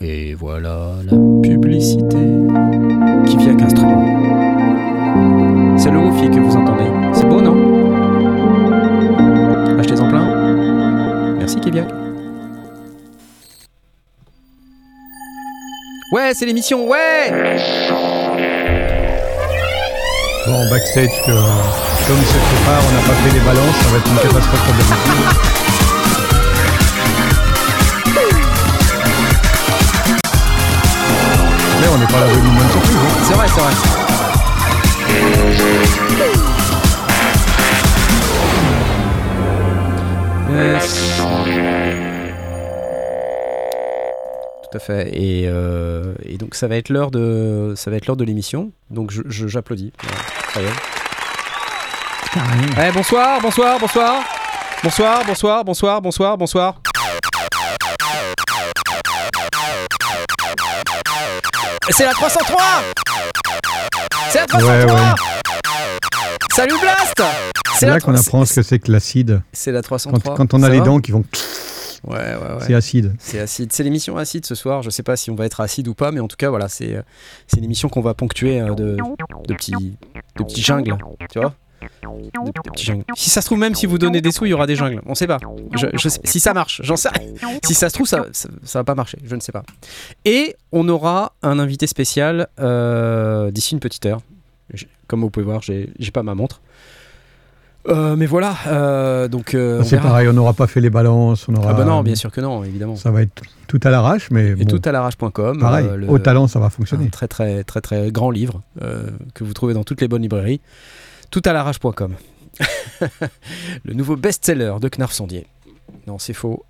Et voilà la publicité. Kiviak Instruments. C'est le Wofi que vous entendez. C'est beau, non? Achetez-en plein. Merci Kiviak. Ouais, c'est l'émission, ouais. Bon, backstage, comme c'est trop tard, on n'a pas fait les balances, ça va être une catastrophe pour demain. On n'est pas là d'une bonne surprise. Hein. C'est vrai, c'est vrai. Yes. Tout à fait. Et donc ça va être l'heure de l'émission. Donc j'applaudis. Ouais, ouais, bonsoir. C'est la 303. C'est la 303. Ouais. Salut Blast. C'est là qu'on apprend ce que c'est que l'acide. C'est la 303. Quand on a les dents qui vont... Ouais. C'est acide. C'est l'émission acide ce soir. Je sais pas si on va être acide ou pas, mais en tout cas, voilà, c'est une émission qu'on va ponctuer de petits jungles, tu vois. Si ça se trouve, même si vous donnez des sous, il y aura des jungles. On sait pas. Si ça marche, j'en sais. Si ça se trouve, ça va pas marcher. Je ne sais pas. Et on aura un invité spécial d'ici une petite heure. Comme vous pouvez voir, j'ai pas ma montre. Mais voilà. Donc. C'est pareil. On n'aura pas fait les balances. On aura. Ah ben non, bien sûr que non, évidemment. Ça va être tout à l'arrache, mais. Et bon, tout à l'arrache.com. Pareil. Au talent, ça va fonctionner. Un très très très très grand livre que vous trouvez dans toutes les bonnes librairies. Toutalarrache.com. Le nouveau best-seller de Knarf Sondier. Non, c'est faux.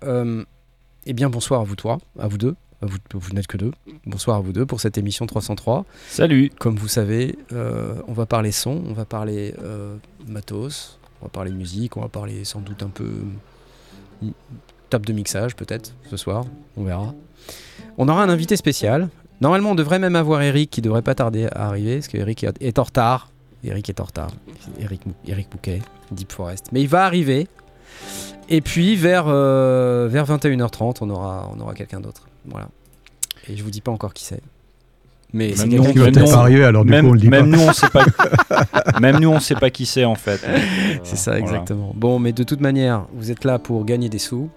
Eh bien, bonsoir à vous trois, à vous deux. Vous n'êtes que deux. Bonsoir à vous deux pour cette émission 303. Salut. Comme vous savez, on va parler son, on va parler matos, on va parler musique, on va parler sans doute un peu table de mixage peut-être ce soir. On verra. On aura un invité spécial. Normalement, on devrait même avoir Eric qui devrait pas tarder à arriver parce que Eric est en retard. Eric Bouquet, Deep Forest. Mais il va arriver. Et puis vers 21h30, on aura quelqu'un d'autre. Voilà. Et je vous dis pas encore qui c'est. Mais même c'est quelqu'un qui va peut-être arriver, alors du coup on le dit pas. Même nous on sait pas qui c'est en fait. C'est ça exactement. Voilà. Bon, mais de toute manière, vous êtes là pour gagner des sous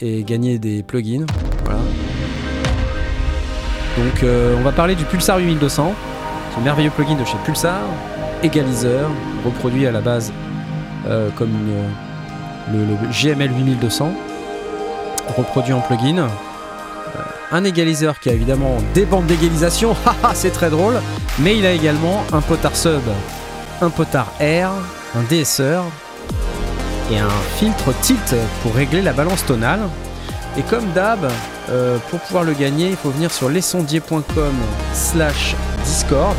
et gagner des plugins. Voilà. Donc on va parler du Pulsar 8200, ce merveilleux plugin de chez Pulsar. Égaliseur, reproduit à la base comme le GML 8200, reproduit en plugin. Un égaliseur qui a évidemment des bandes d'égalisation, c'est très drôle, mais il a également un potard sub, un potard air, un déesseur et un filtre tilt pour régler la balance tonale. Et comme d'hab, pour pouvoir le gagner, il faut venir sur lessondiers.com/discord.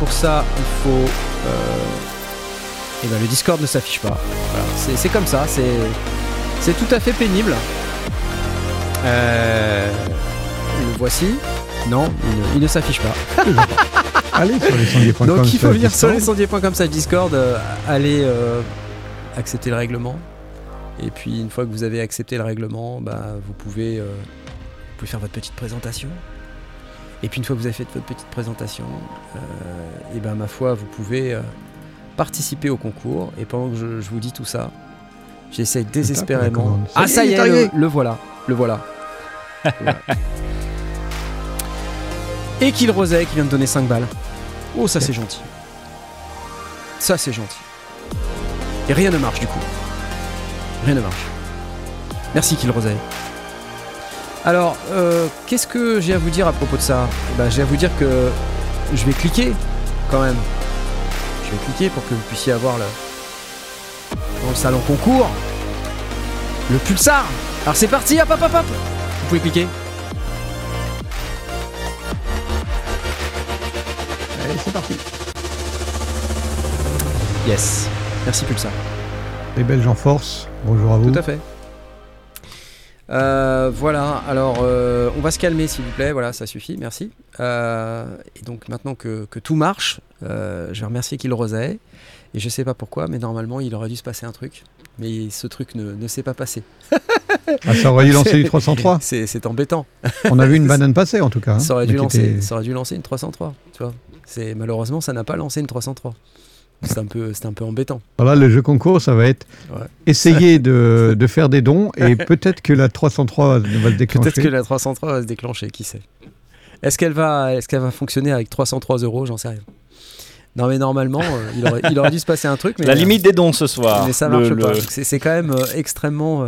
Pour ça, il faut... Eh ben, le Discord ne s'affiche pas. Voilà. C'est comme ça, c'est tout à fait pénible. Le voici. Non, il ne s'affiche pas. Allez sur lessondiers.com. Donc il faut venir sur lessondiers.com/discord, allez accepter le règlement. Et puis une fois que vous avez accepté le règlement, bah, vous pouvez faire votre petite présentation. Et puis une fois que vous avez fait votre petite présentation, et ben ma foi, vous pouvez participer au concours. Et pendant que je vous dis tout ça, j'essaye désespérément. Ah ça y est, le voilà. Et Kill Roset qui vient de donner 5 balles. Oh ça c'est gentil. Et rien ne marche du coup. Merci Kill Roset. Alors, qu'est-ce que j'ai à vous dire à propos de ça ? Ben, j'ai à vous dire que je vais cliquer, quand même. Je vais cliquer pour que vous puissiez avoir dans le salon concours, le Pulsar. Alors c'est parti, hop. Vous pouvez cliquer. Allez, c'est parti. Yes, merci Pulsar. Les Belges en force, bonjour à vous. Tout à fait. Voilà, alors on va se calmer s'il vous plaît, voilà ça suffit, merci. Et donc maintenant que tout marche, je vais remercier Kill Roset. Et je sais pas pourquoi, mais normalement il aurait dû se passer un truc. Mais ce truc ne s'est pas passé. Ah, ça aurait dû lancer du 303. C'est embêtant. On a vu une banane passer en tout cas. Ça aurait dû lancer une 303. Tu vois. Malheureusement, ça n'a pas lancé une 303. C'est un peu embêtant. Voilà, le jeu concours, ça va être essayer de faire des dons et peut-être que la 303 va se déclencher. Peut-être que la 303 va se déclencher, qui sait. Est-ce qu'elle va fonctionner avec 303 €? J'en sais rien. Non mais normalement, il aurait dû se passer un truc. Mais la limite des dons ce soir. Mais ça marche pas. C'est quand même extrêmement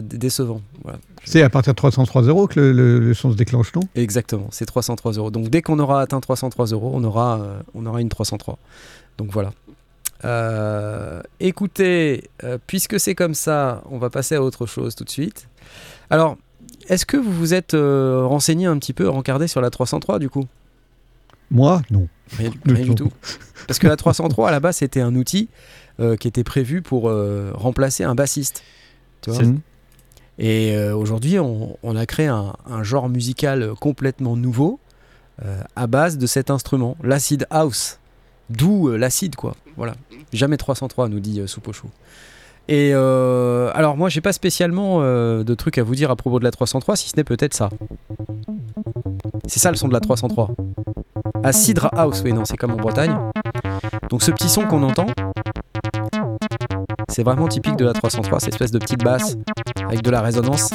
décevant. Voilà. C'est à partir de 303 € que le son se déclenche, non ? Exactement, c'est 303 €. Donc dès qu'on aura atteint 303 €, on aura une 303. Donc voilà. Écoutez, puisque c'est comme ça, on va passer à autre chose tout de suite. Alors, est-ce que vous vous êtes renseigné un petit peu, rencardé sur la 303 du coup ? Moi, non. Rien du tout. Parce que la 303 à la base c'était un outil qui était prévu pour remplacer un bassiste. Tu vois ? Et aujourd'hui, on a créé un genre musical complètement nouveau à base de cet instrument, l'acid house. D'où l'acide, quoi. Voilà. Jamais 303, nous dit Soupochou. Et alors, moi, j'ai pas spécialement de trucs à vous dire à propos de la 303, si ce n'est peut-être ça. C'est ça le son de la 303. Acid house, oui, non, c'est comme en Bretagne. Donc, ce petit son qu'on entend, c'est vraiment typique de la 303, cette espèce de petite basse avec de la résonance.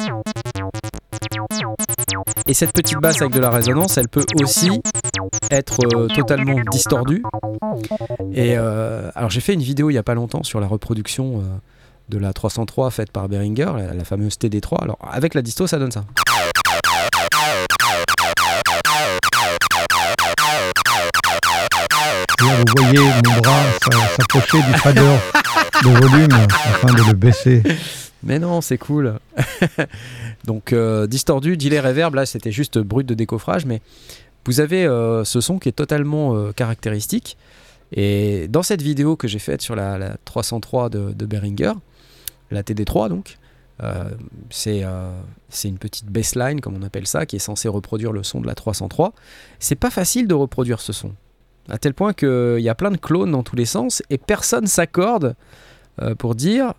Et cette petite basse avec de la résonance, elle peut aussi être totalement distordue. Et alors j'ai fait une vidéo il n'y a pas longtemps sur la reproduction de la 303 faite par Behringer, la fameuse TD3. Alors avec la disto, ça donne ça. Là, vous voyez mon bras s'approcher du fader de volume afin de le baisser. Mais non, c'est cool. Donc distordu, delay, reverb, là c'était juste brut de décoffrage, mais vous avez ce son qui est totalement caractéristique. Et dans cette vidéo que j'ai faite sur la 303 de Behringer, la TD3 donc, c'est une petite bassline comme on appelle ça, qui est censée reproduire le son de la 303. C'est pas facile de reproduire ce son. À tel point qu'il y a plein de clones dans tous les sens et personne s'accorde pour dire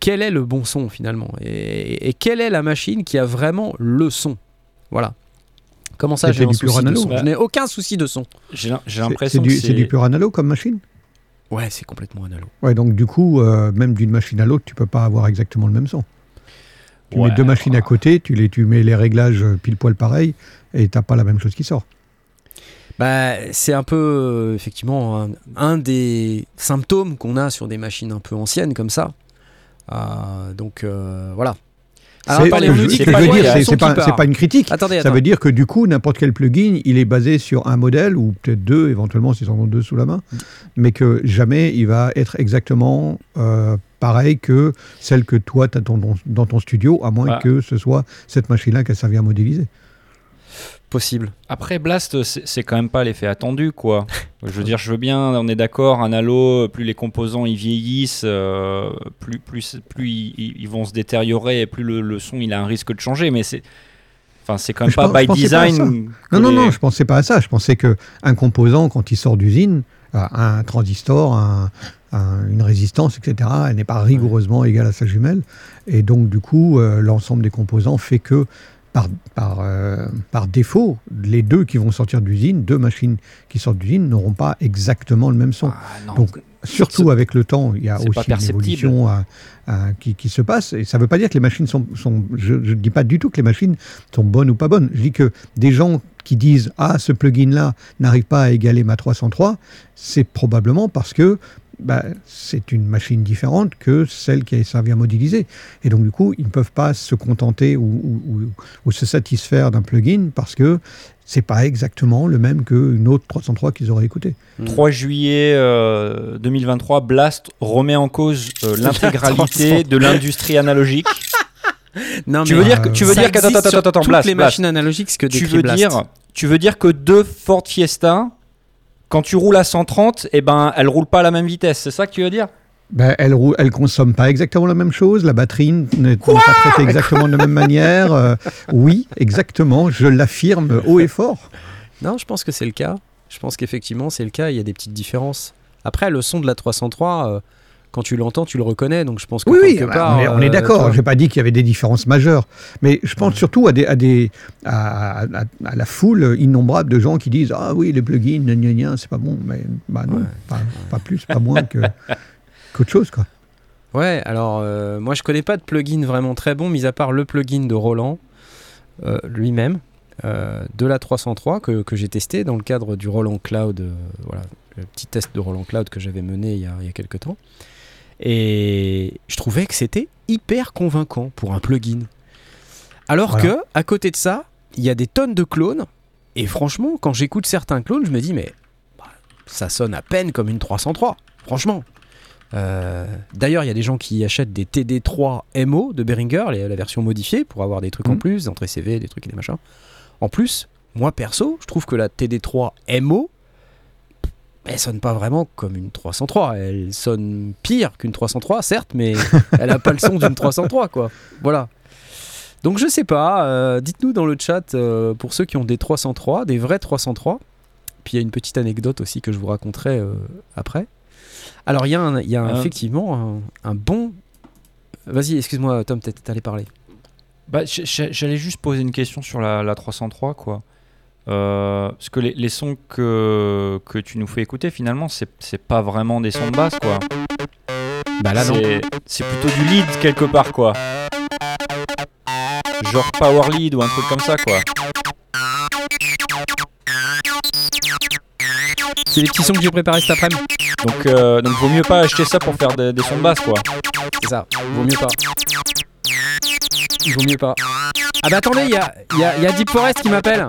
quel est le bon son finalement et quelle est la machine qui a vraiment le son. Voilà. Comment ça, j'ai un souci de son ? Je n'ai aucun souci de son. J'ai l'impression que c'est du pur analo comme machine ? Ouais, c'est complètement analo. Ouais, donc du coup, même d'une machine à l'autre, tu peux pas avoir exactement le même son. Tu mets deux machines à côté, tu mets les réglages pile poil pareil et t'as pas la même chose qui sort. Bah, c'est un peu effectivement un des symptômes qu'on a sur des machines un peu anciennes comme ça. Donc voilà. Alors, c'est pas une critique. Attendez. Veut dire que du coup, n'importe quel plugin, il est basé sur un modèle ou peut-être deux, éventuellement s'ils en ont deux sous la main, mais que jamais il va être exactement pareil que celle que toi t'as dans ton studio, à moins que ce soit cette machine-là qu'elle servi à modéliser. Possible. Après Blast, c'est quand même pas l'effet attendu, quoi. Je veux dire, je veux bien, on est d'accord, un halo, plus les composants ils vieillissent, plus ils vont se détériorer et plus le son il a un risque de changer, mais c'est quand même pas by design. Non, je pensais pas à ça. Je pensais qu'un composant, quand il sort d'usine, un transistor, une résistance, etc., elle n'est pas rigoureusement égale à sa jumelle. Et donc, du coup, l'ensemble des composants fait que par défaut, les deux qui vont sortir d'usine, deux machines qui sortent d'usine, n'auront pas exactement le même son. Donc, surtout avec le temps, il y a aussi une évolution qui se passe. Et ça ne veut pas dire que les machines sont je ne dis pas du tout que les machines sont bonnes ou pas bonnes. Je dis que des gens qui disent « Ah, ce plugin-là n'arrive pas à égaler ma 303 », c'est probablement parce que c'est une machine différente que celle qui a servi à modéliser. Et donc, du coup, ils ne peuvent pas se contenter ou se satisfaire d'un plugin parce que c'est pas exactement le même qu'une autre 303 qu'ils auraient écouté. 3 juillet 2023, Blast remet en cause l'intégralité de l'industrie analogique. Non, tu veux dire qu'attends, Blast. Les machines analogiques, ce que décrit Blast. Tu veux dire que deux Ford Fiesta, quand tu roules à 130, elle ne roule pas à la même vitesse, c'est ça que tu veux dire ? Elle ne consomme pas exactement la même chose, la batterie n'est pas traitée exactement de la même manière. Oui, exactement, je l'affirme haut et fort. Non, je pense que c'est le cas. Je pense qu'effectivement, c'est le cas, il y a des petites différences. Après, le son de la 303, quand tu l'entends, tu le reconnais. Donc je pense que on est d'accord. J'ai pas dit qu'il y avait des différences majeures, mais je pense surtout à la foule innombrable de gens qui disent ah oui les plugins, gna gna gna, c'est pas bon, mais bah non, pas plus, pas moins qu'autre chose quoi. Ouais, alors moi je connais pas de plugin vraiment très bon, mis à part le plugin de Roland lui-même, de la 303 que j'ai testé dans le cadre du Roland Cloud, le petit test de Roland Cloud que j'avais mené il y a quelques temps. Et je trouvais que c'était hyper convaincant pour un plugin. Alors que, à côté de ça, il y a des tonnes de clones, et franchement, quand j'écoute certains clones, je me dis, mais ça sonne à peine comme une 303, franchement. D'ailleurs, il y a des gens qui achètent des TD3 MO de Behringer, la version modifiée, pour avoir des trucs en plus, d'entrée CV, des trucs et des machins. En plus, moi perso, je trouve que la TD3 MO, elle sonne pas vraiment comme une 303. Elle sonne pire qu'une 303, certes, mais elle a pas le son d'une 303, quoi. Voilà. Donc je sais pas, dites-nous dans le chat, pour ceux qui ont des 303, des vrais 303. Puis il y a une petite anecdote aussi que je vous raconterai après. Alors, il y a effectivement un bon... Vas-y, excuse-moi, Tom, t'allais parler. J'allais juste poser une question sur la 303, quoi. Parce que les sons que tu nous fais écouter, finalement, c'est pas vraiment des sons de basse, quoi. Bah là, c'est plutôt du lead, quelque part, quoi. Genre power lead ou un truc comme ça, quoi. C'est les petits sons que j'ai préparés cet après-midi. Donc vaut mieux pas acheter ça pour faire des sons de basse, quoi. C'est ça, vaut mieux pas. Ah bah attendez, il y a Deep Forest qui m'appelle.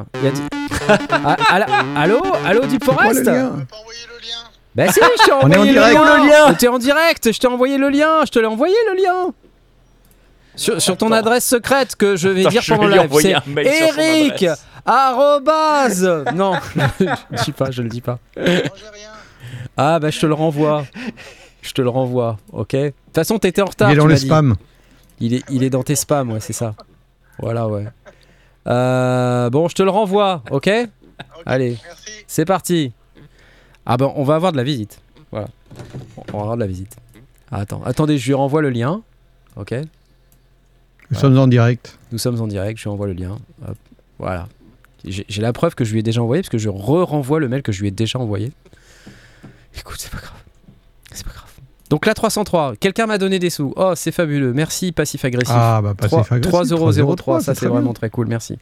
Allô Deep Forest. Tu peux pas envoyer le lien. Bah si, je t'ai envoyé le lien. T'es en direct, je t'ai envoyé le lien, je te l'ai envoyé le lien. Sur ton adresse secrète que je vais dire pendant le live, c'est Eric @ non, je le dis pas. Ah bah je te le renvoie, ok. De toute façon t'étais en retard. Il est dans les spams. Il est dans tes spams, ouais, c'est ça. Voilà, ouais. Bon, je te le renvoie, ok. Allez, merci. C'est parti. Ah ben, on va avoir de la visite. Voilà, on va avoir de la visite. Attendez, je lui renvoie le lien, ok. Nous sommes en direct. Nous sommes en direct, je lui envoie le lien. Hop. Voilà. J'ai la preuve que je lui ai déjà envoyé, parce que je renvoie le mail que je lui ai déjà envoyé. Écoute, c'est pas grave. Donc la 303, quelqu'un m'a donné des sous. Oh, c'est fabuleux. Merci, passif agressif. Ah, bah, passif agressif. 3,03€, ça c'est vraiment très cool, merci.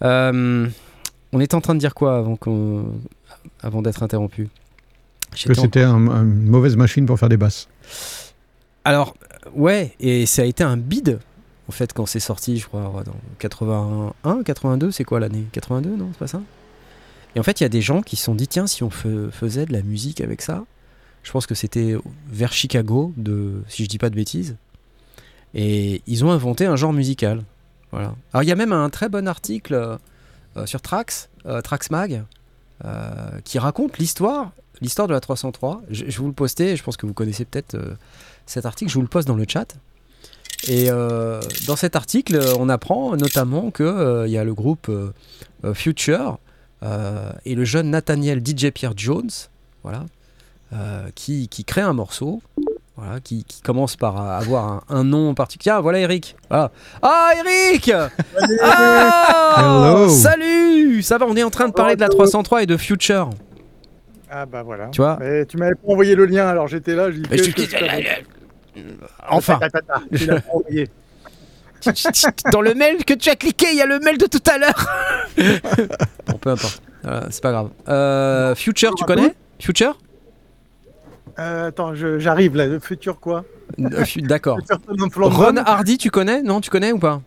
On était en train de dire quoi avant d'être interrompu ? Que c'était une mauvaise machine pour faire des basses. Alors, ouais, et ça a été un bide. En fait, quand c'est sorti, je crois, dans 81, 82, c'est quoi l'année ? 82, non, c'est pas ça ? Et en fait, il y a des gens qui se sont dit, tiens, si on faisait de la musique avec ça, je pense que c'était vers Chicago, si je dis pas de bêtises, et ils ont inventé un genre musical. Voilà. Alors, il y a même un très bon article sur Trax, Trax Mag, qui raconte l'histoire de la 303. Je vous le postais, je pense que vous connaissez peut-être cet article, je vous le poste dans le chat. Et dans cet article, on apprend notamment qu'il y a le groupe Future et le jeune Nathaniel DJ Pierre Jones, voilà, qui crée un morceau, voilà, qui commence par avoir un nom particulier. Ah, voilà Eric. Voilà. Ah Eric. Ah, salut. Ça va, on est en train de parler de la 303 et de Future. Ah bah voilà. Tu vois. Mais tu m'avais pas envoyé le lien, alors j'étais là, je dis. Enfin, tu l'as envoyé. Dans le mail que tu as cliqué, il y a le mail de tout à l'heure. Bon, peu importe, c'est pas grave. Future, tu connais Future ? Attends, j'arrive là. Future quoi ? D'accord. Ron Hardy, tu connais ? Non, tu connais ou pas ?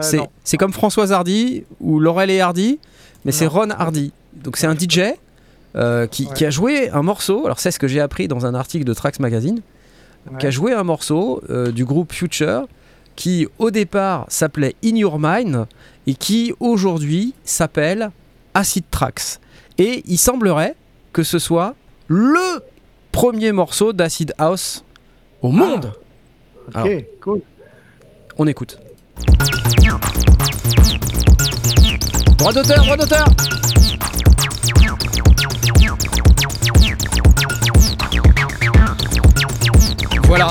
C'est comme Françoise Hardy ou Laurel et Hardy, mais non. C'est Ron Hardy. Donc c'est un DJ qui a joué un morceau. Alors c'est ce que j'ai appris dans un article de Trax Magazine. Qui a joué un morceau du groupe Future qui au départ s'appelait In Your Mind et qui aujourd'hui s'appelle Acid Trax, et il semblerait que ce soit le premier morceau d'Acid House au monde. Ok, alors, cool. On écoute. Droit d'auteur. Voilà.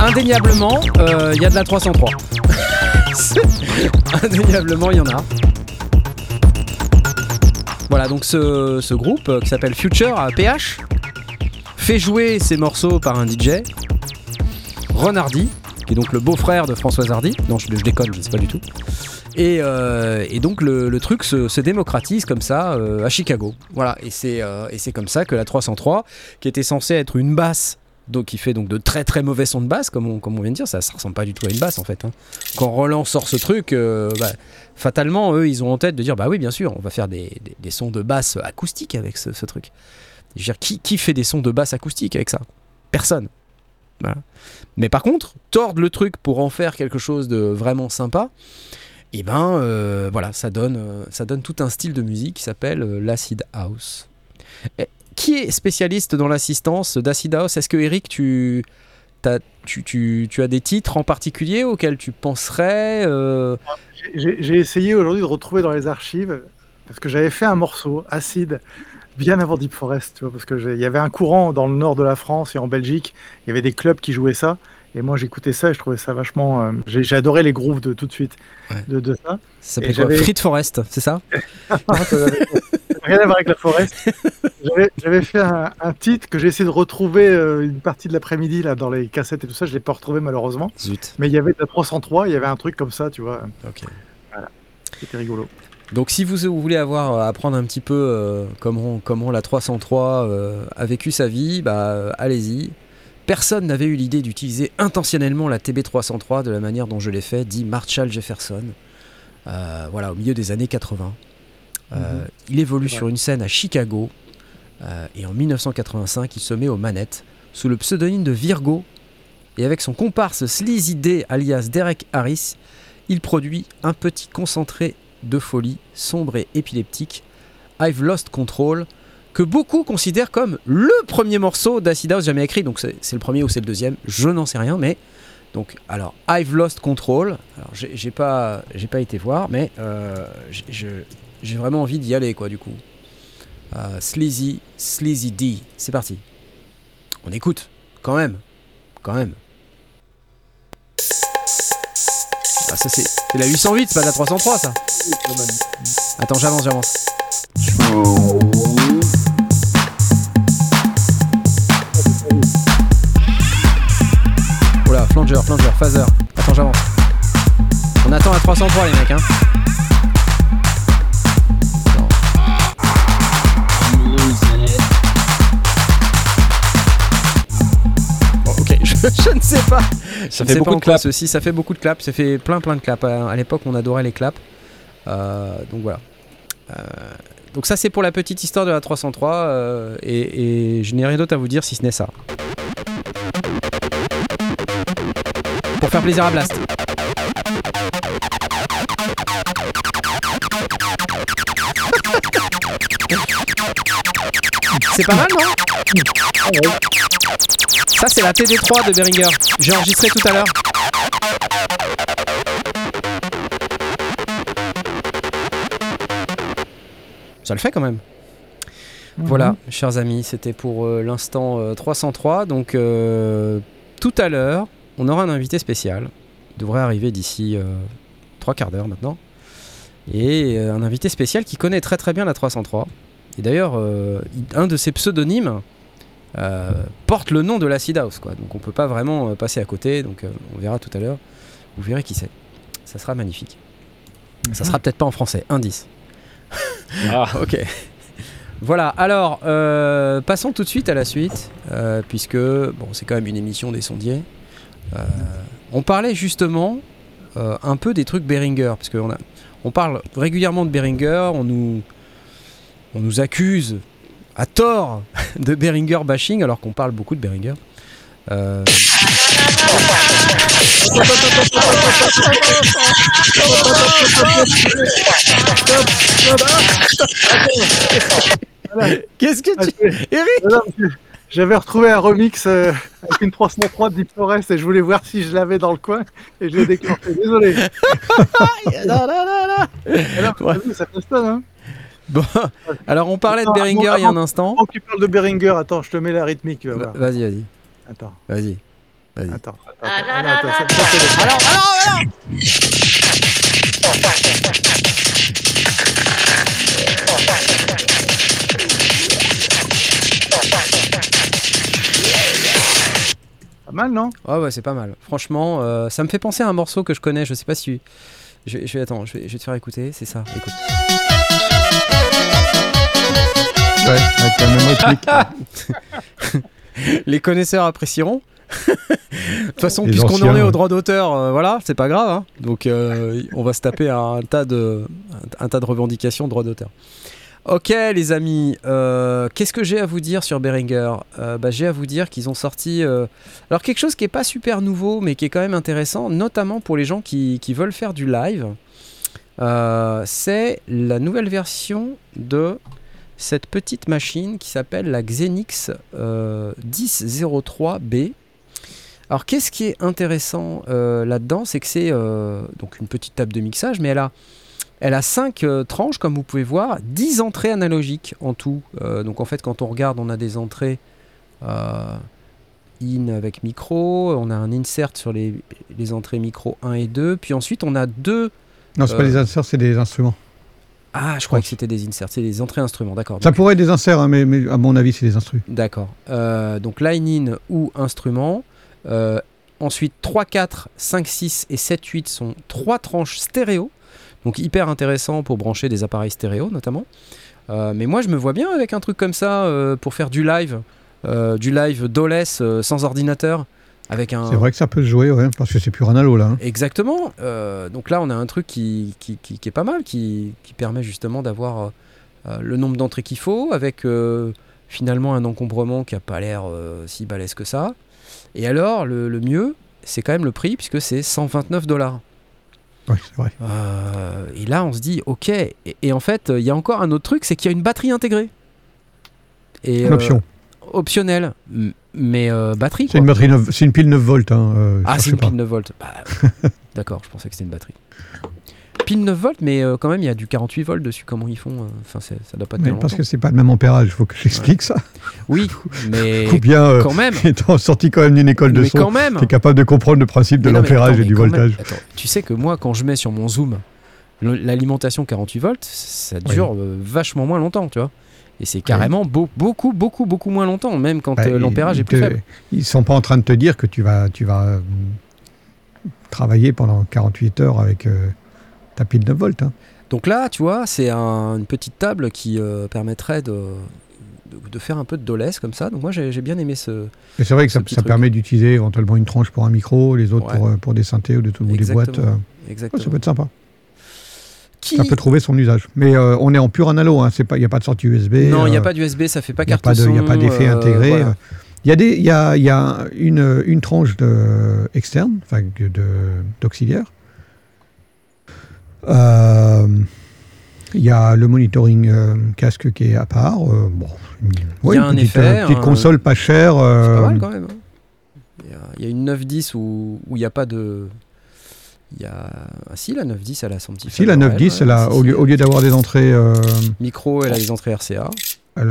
Indéniablement, il y a de la 303. Indéniablement, il y en a. Voilà, donc ce groupe qui s'appelle Future à PH fait jouer ses morceaux par un DJ, Ron Hardy, qui est donc le beau-frère de Françoise Hardy. Non, je déconne, je ne sais pas du tout. Et donc le truc se démocratise comme ça à Chicago. Voilà, et c'est comme ça que la 303, qui était censée être une basse, donc qui fait donc de très très mauvais sons de basse, comme on vient de dire, ça ressemble pas du tout à une basse en fait. Hein. Quand Roland sort ce truc, fatalement eux ils ont en tête de dire bah oui bien sûr on va faire des sons de basse acoustique avec ce truc. Je veux dire qui fait des sons de basse acoustique avec ça? Personne. Voilà. Mais par contre tordre le truc pour en faire quelque chose de vraiment sympa. Et voilà, ça donne tout un style de musique qui s'appelle l'acid house. Et qui est spécialiste dans l'assistance d'acid house? Est-ce que Eric, tu as des titres en particulier auxquels tu penserais J'ai essayé aujourd'hui de retrouver dans les archives, parce que j'avais fait un morceau acide bien avant Deep Forest, tu vois, parce qu'il y avait un courant dans le nord de la France et en Belgique, il y avait des clubs qui jouaient ça. Et moi j'écoutais ça et je trouvais ça vachement. J'ai adoré les grooves de tout de suite de ça. Ça s'appelait quoi, Free Forest, c'est ça? Rien à voir avec la forest. J'avais fait un titre que j'ai essayé de retrouver une partie de l'après-midi là, dans les cassettes et tout ça. Je ne l'ai pas retrouvé malheureusement. Zut. Mais il y avait de la 303, il y avait un truc comme ça, tu vois. Ok. Voilà. C'était rigolo. Donc si vous voulez apprendre un petit peu comment la 303 a vécu sa vie, allez-y. Personne n'avait eu l'idée d'utiliser intentionnellement la TB-303 de la manière dont je l'ai fait, dit Marshall Jefferson, au milieu des années 80. Il évolue sur une scène à Chicago, et en 1985, il se met aux manettes, sous le pseudonyme de Virgo, et avec son comparse Sleazy Day, alias Derek Harris, il produit un petit concentré de folie, sombre et épileptique, I've Lost Control, que beaucoup considèrent comme le premier morceau d'acid house jamais écrit. Donc c'est le premier ou c'est le deuxième, je n'en sais rien. Mais donc alors I've Lost Control. Alors j'ai pas été voir, mais j'ai vraiment envie d'y aller quoi du coup. Sleazy D, c'est parti. On écoute quand même. Ah, ça c'est la 808, pas la 303 ça. Attends, j'avance. Oula, flanger, phaser. Attends, j'avance. On attend la 303 les mecs hein. Non. Bon, ok, je ne sais pas. Ça fait beaucoup de claps aussi, ça fait beaucoup de claps, ça fait plein de claps. À l'époque on adorait les claps. Donc voilà. Donc ça c'est pour la petite histoire de la 303 et je n'ai rien d'autre à vous dire si ce n'est ça. Pour faire plaisir à Blast. C'est pas mal non? Ça c'est la TD3 de Behringer. J'ai enregistré tout à l'heure. Ça le fait quand même. Voilà, chers amis, c'était pour l'instant 303. Donc, tout à l'heure, on aura un invité spécial. Il devrait arriver d'ici 3 quarts d'heure maintenant. Et un invité spécial qui connaît très très bien la 303. Et d'ailleurs, un de ses pseudonymes porte le nom de l'acid house, quoi. Donc, on peut pas vraiment passer à côté. Donc, on verra tout à l'heure. Vous verrez qui c'est. Ça sera magnifique. Ça sera peut-être pas en français. Indice. Ah ok. Voilà, alors passons tout de suite à la suite, puisque bon, c'est quand même une émission des sondiers. On parlait justement un peu des trucs Behringer, parce qu'on parle régulièrement de Behringer, on nous accuse à tort de Behringer bashing, alors qu'on parle beaucoup de Behringer. Qu'est-ce que tu... Eric, j'avais retrouvé un remix avec une 303 de Deep Forest et je voulais voir si je l'avais dans le coin et je l'ai déclenché, désolé. Alors, ça fait ça, hein. Bon, alors on parlait de Behringer il y a un instant. Quand tu parles de Behringer, attends, je te mets la rythmique, tu vas voir. Vas-y. Attends. Vas-y. Vas-y. Attends. Alors. Pas mal, non? Ouais, c'est pas mal. Franchement, ça me fait penser à un morceau que je connais. Je sais pas si. Attends, je vais te faire écouter. C'est ça. Écoute. Ouais, avec la même réplique. Les connaisseurs apprécieront. De toute façon, les puisqu'on anciens, en est au droit d'auteur, voilà, c'est pas grave. Hein. Donc, on va se taper un tas de revendications de droit d'auteur. Ok, les amis, qu'est-ce que j'ai à vous dire sur Behringer ? J'ai à vous dire qu'ils ont sorti alors quelque chose qui est pas super nouveau, mais qui est quand même intéressant, notamment pour les gens qui veulent faire du live. C'est la nouvelle version de cette petite machine qui s'appelle la Xenyx 1003B. Alors qu'est-ce qui est intéressant là-dedans, c'est que c'est donc une petite table de mixage, mais elle a 5 tranches, comme vous pouvez voir, 10 entrées analogiques en tout. Donc en fait, quand on regarde, on a des entrées in avec micro, on a un insert sur les entrées micro 1 et 2, puis ensuite on a deux... Non, c'est pas des inserts, c'est des instruments. Ah, je croyais que c'était des inserts, c'est des entrées instruments, d'accord. Ça donc, pourrait être des inserts, hein, mais à mon avis, c'est des instrus. D'accord. Donc line in ou instrument. Ensuite, 3, 4, 5, 6 et 7, 8 sont 3 tranches stéréo. Donc hyper intéressant pour brancher des appareils stéréo, notamment. Mais moi, je me vois bien avec un truc comme ça pour faire du live d'OLS sans ordinateur. Avec un... C'est vrai que ça peut se jouer, ouais, parce que c'est pur analo là. Hein. Exactement. Donc là, on a un truc qui est pas mal, qui permet justement d'avoir le nombre d'entrées qu'il faut, avec finalement un encombrement qui n'a pas l'air si balèze que ça. Et alors, le mieux, c'est quand même le prix, puisque c'est $129. Oui, c'est vrai. Et là, on se dit, ok. Et en fait, il y a encore un autre truc, c'est qu'il y a une batterie intégrée. Une option. Optionnelle. Mais batterie, c'est quoi. C'est une pile 9 volts. Hein, c'est une pile 9 volts. Bah, d'accord, je pensais que c'était une batterie. Pile 9 volts, mais quand même, il y a du 48 volts dessus. Comment ils font ça doit pas être. Mais parce que c'est pas le même ampérage, il faut que j'explique ça. Oui, mais ou bien, quand même. Étant sorti quand même d'une école de son, tu es capable de comprendre le principe de l'ampérage et du voltage. Attends, tu sais que moi, quand je mets sur mon Zoom l'alimentation 48 volts, ça dure vachement moins longtemps, tu vois. Et c'est carrément beaucoup moins longtemps, même quand l'ampérage est plus faible. Ils ne sont pas en train de te dire que tu vas travailler pendant 48 heures avec ta pile 9 volts. Hein. Donc là, tu vois, c'est une petite table qui permettrait de faire un peu de dolesse comme ça. Donc moi, j'ai bien aimé ce. Et c'est vrai que ça permet d'utiliser éventuellement une tranche pour un micro, les autres pour des synthés ou des boîtes. Exactement. Ouais, ça peut être sympa. Ça peut trouver son usage. Mais on est en pur analo, hein. Il n'y a pas de sortie USB. Non, il n'y a pas d'USB, ça ne fait pas carte son. Il n'y a pas d'effet intégré. Voilà. Il y a une tranche externe, enfin d'auxiliaire. Il y a le monitoring casque qui est à part. Il y a un effet. Une petite console pas chère. C'est pas mal quand même. Il y a une 910 où il n'y a pas de... Si, la 910, elle a son petit... Si, la 910, au lieu d'avoir des entrées... Micro, elle a les entrées RCA. Elle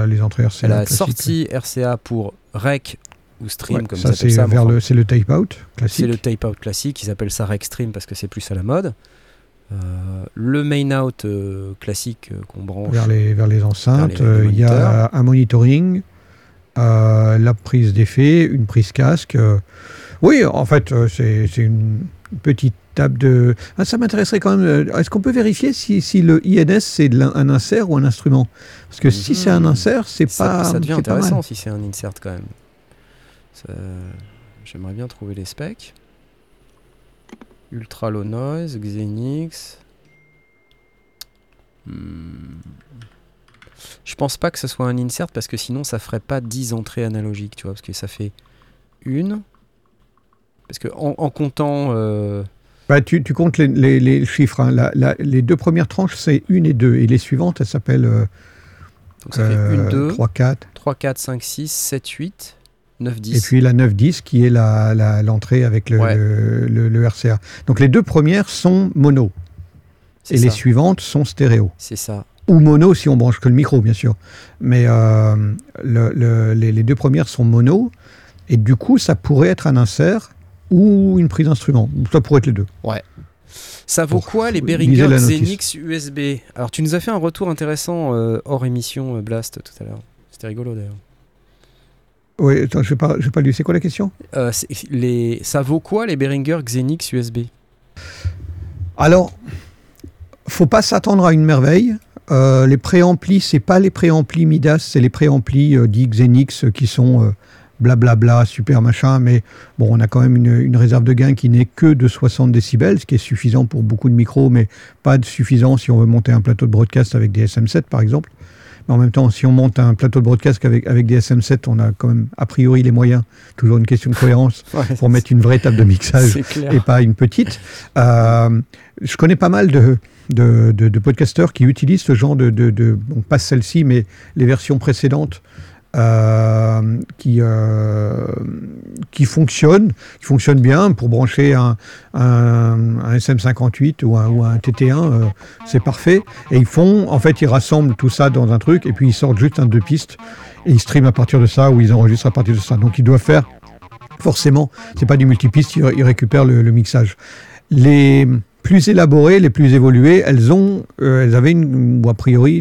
a sortie RCA pour rec ou stream, comme ça s'appelle ça. C'est le tape-out classique. C'est le tape-out classique, ils appellent ça rec stream parce que c'est plus à la mode. Le main-out classique qu'on branche... Vers les enceintes, il y a un monitoring, la prise d'effet, une prise casque. Oui, en fait, c'est une... petite table de... Ah, ça m'intéresserait quand même. Est-ce qu'on peut vérifier si le INS, c'est un insert ou un instrument ? Parce que si c'est un insert, ça devient intéressant si c'est un insert quand même. Ça... J'aimerais bien trouver les specs. Ultra Low Noise, Xenyx... Je pense pas que ce soit un insert parce que sinon ça ferait pas 10 entrées analogiques, tu vois, parce que ça fait une... Parce qu'en comptant... tu comptes les chiffres. Hein. Les deux premières tranches, c'est 1 et 2. Et les suivantes, elles s'appellent... Donc ça fait 1, 2, 3, 4, 5, 6, 7, 8, 9, 10. Et puis la 9, 10 qui est l'entrée avec le RCA. Donc les deux premières sont mono. Et les suivantes sont stéréo. C'est ça. Ou mono si on branche que le micro, bien sûr. Mais les deux premières sont mono. Et du coup, ça pourrait être un insert ou une prise d'instrument. Ça pourrait être les deux. Ouais. Ça vaut quoi les Behringer Xenyx USB? Alors, tu nous as fait un retour intéressant hors émission Blast tout à l'heure. C'était rigolo d'ailleurs. Oui, attends, je vais pas lu. C'est quoi la question? Ça vaut quoi les Behringer Xenyx USB? Alors, faut pas s'attendre à une merveille. Les préamplis, c'est pas les préamplis Midas, c'est les préamplis dits Xenyx qui sont blablabla, super machin, mais bon, on a quand même une réserve de gain qui n'est que de 60 décibels, ce qui est suffisant pour beaucoup de micros, mais pas suffisant si on veut monter un plateau de broadcast avec des SM7 par exemple. Mais en même temps, si on monte un plateau de broadcast avec des SM7, on a quand même a priori les moyens, toujours une question de cohérence, ouais, pour mettre une vraie table de mixage et pas une petite. Je connais pas mal de podcasteurs qui utilisent ce genre de bon, pas celle-ci, mais les versions précédentes qui fonctionnent bien pour brancher un SM58 ou un TT1, c'est parfait. Et ils rassemblent tout ça dans un truc et puis ils sortent juste un 2 pistes et ils streament à partir de ça ou ils enregistrent à partir de ça. Donc ils doivent faire forcément, c'est pas du multipiste, ils récupèrent le mixage. Les plus élaborées, les plus évoluées,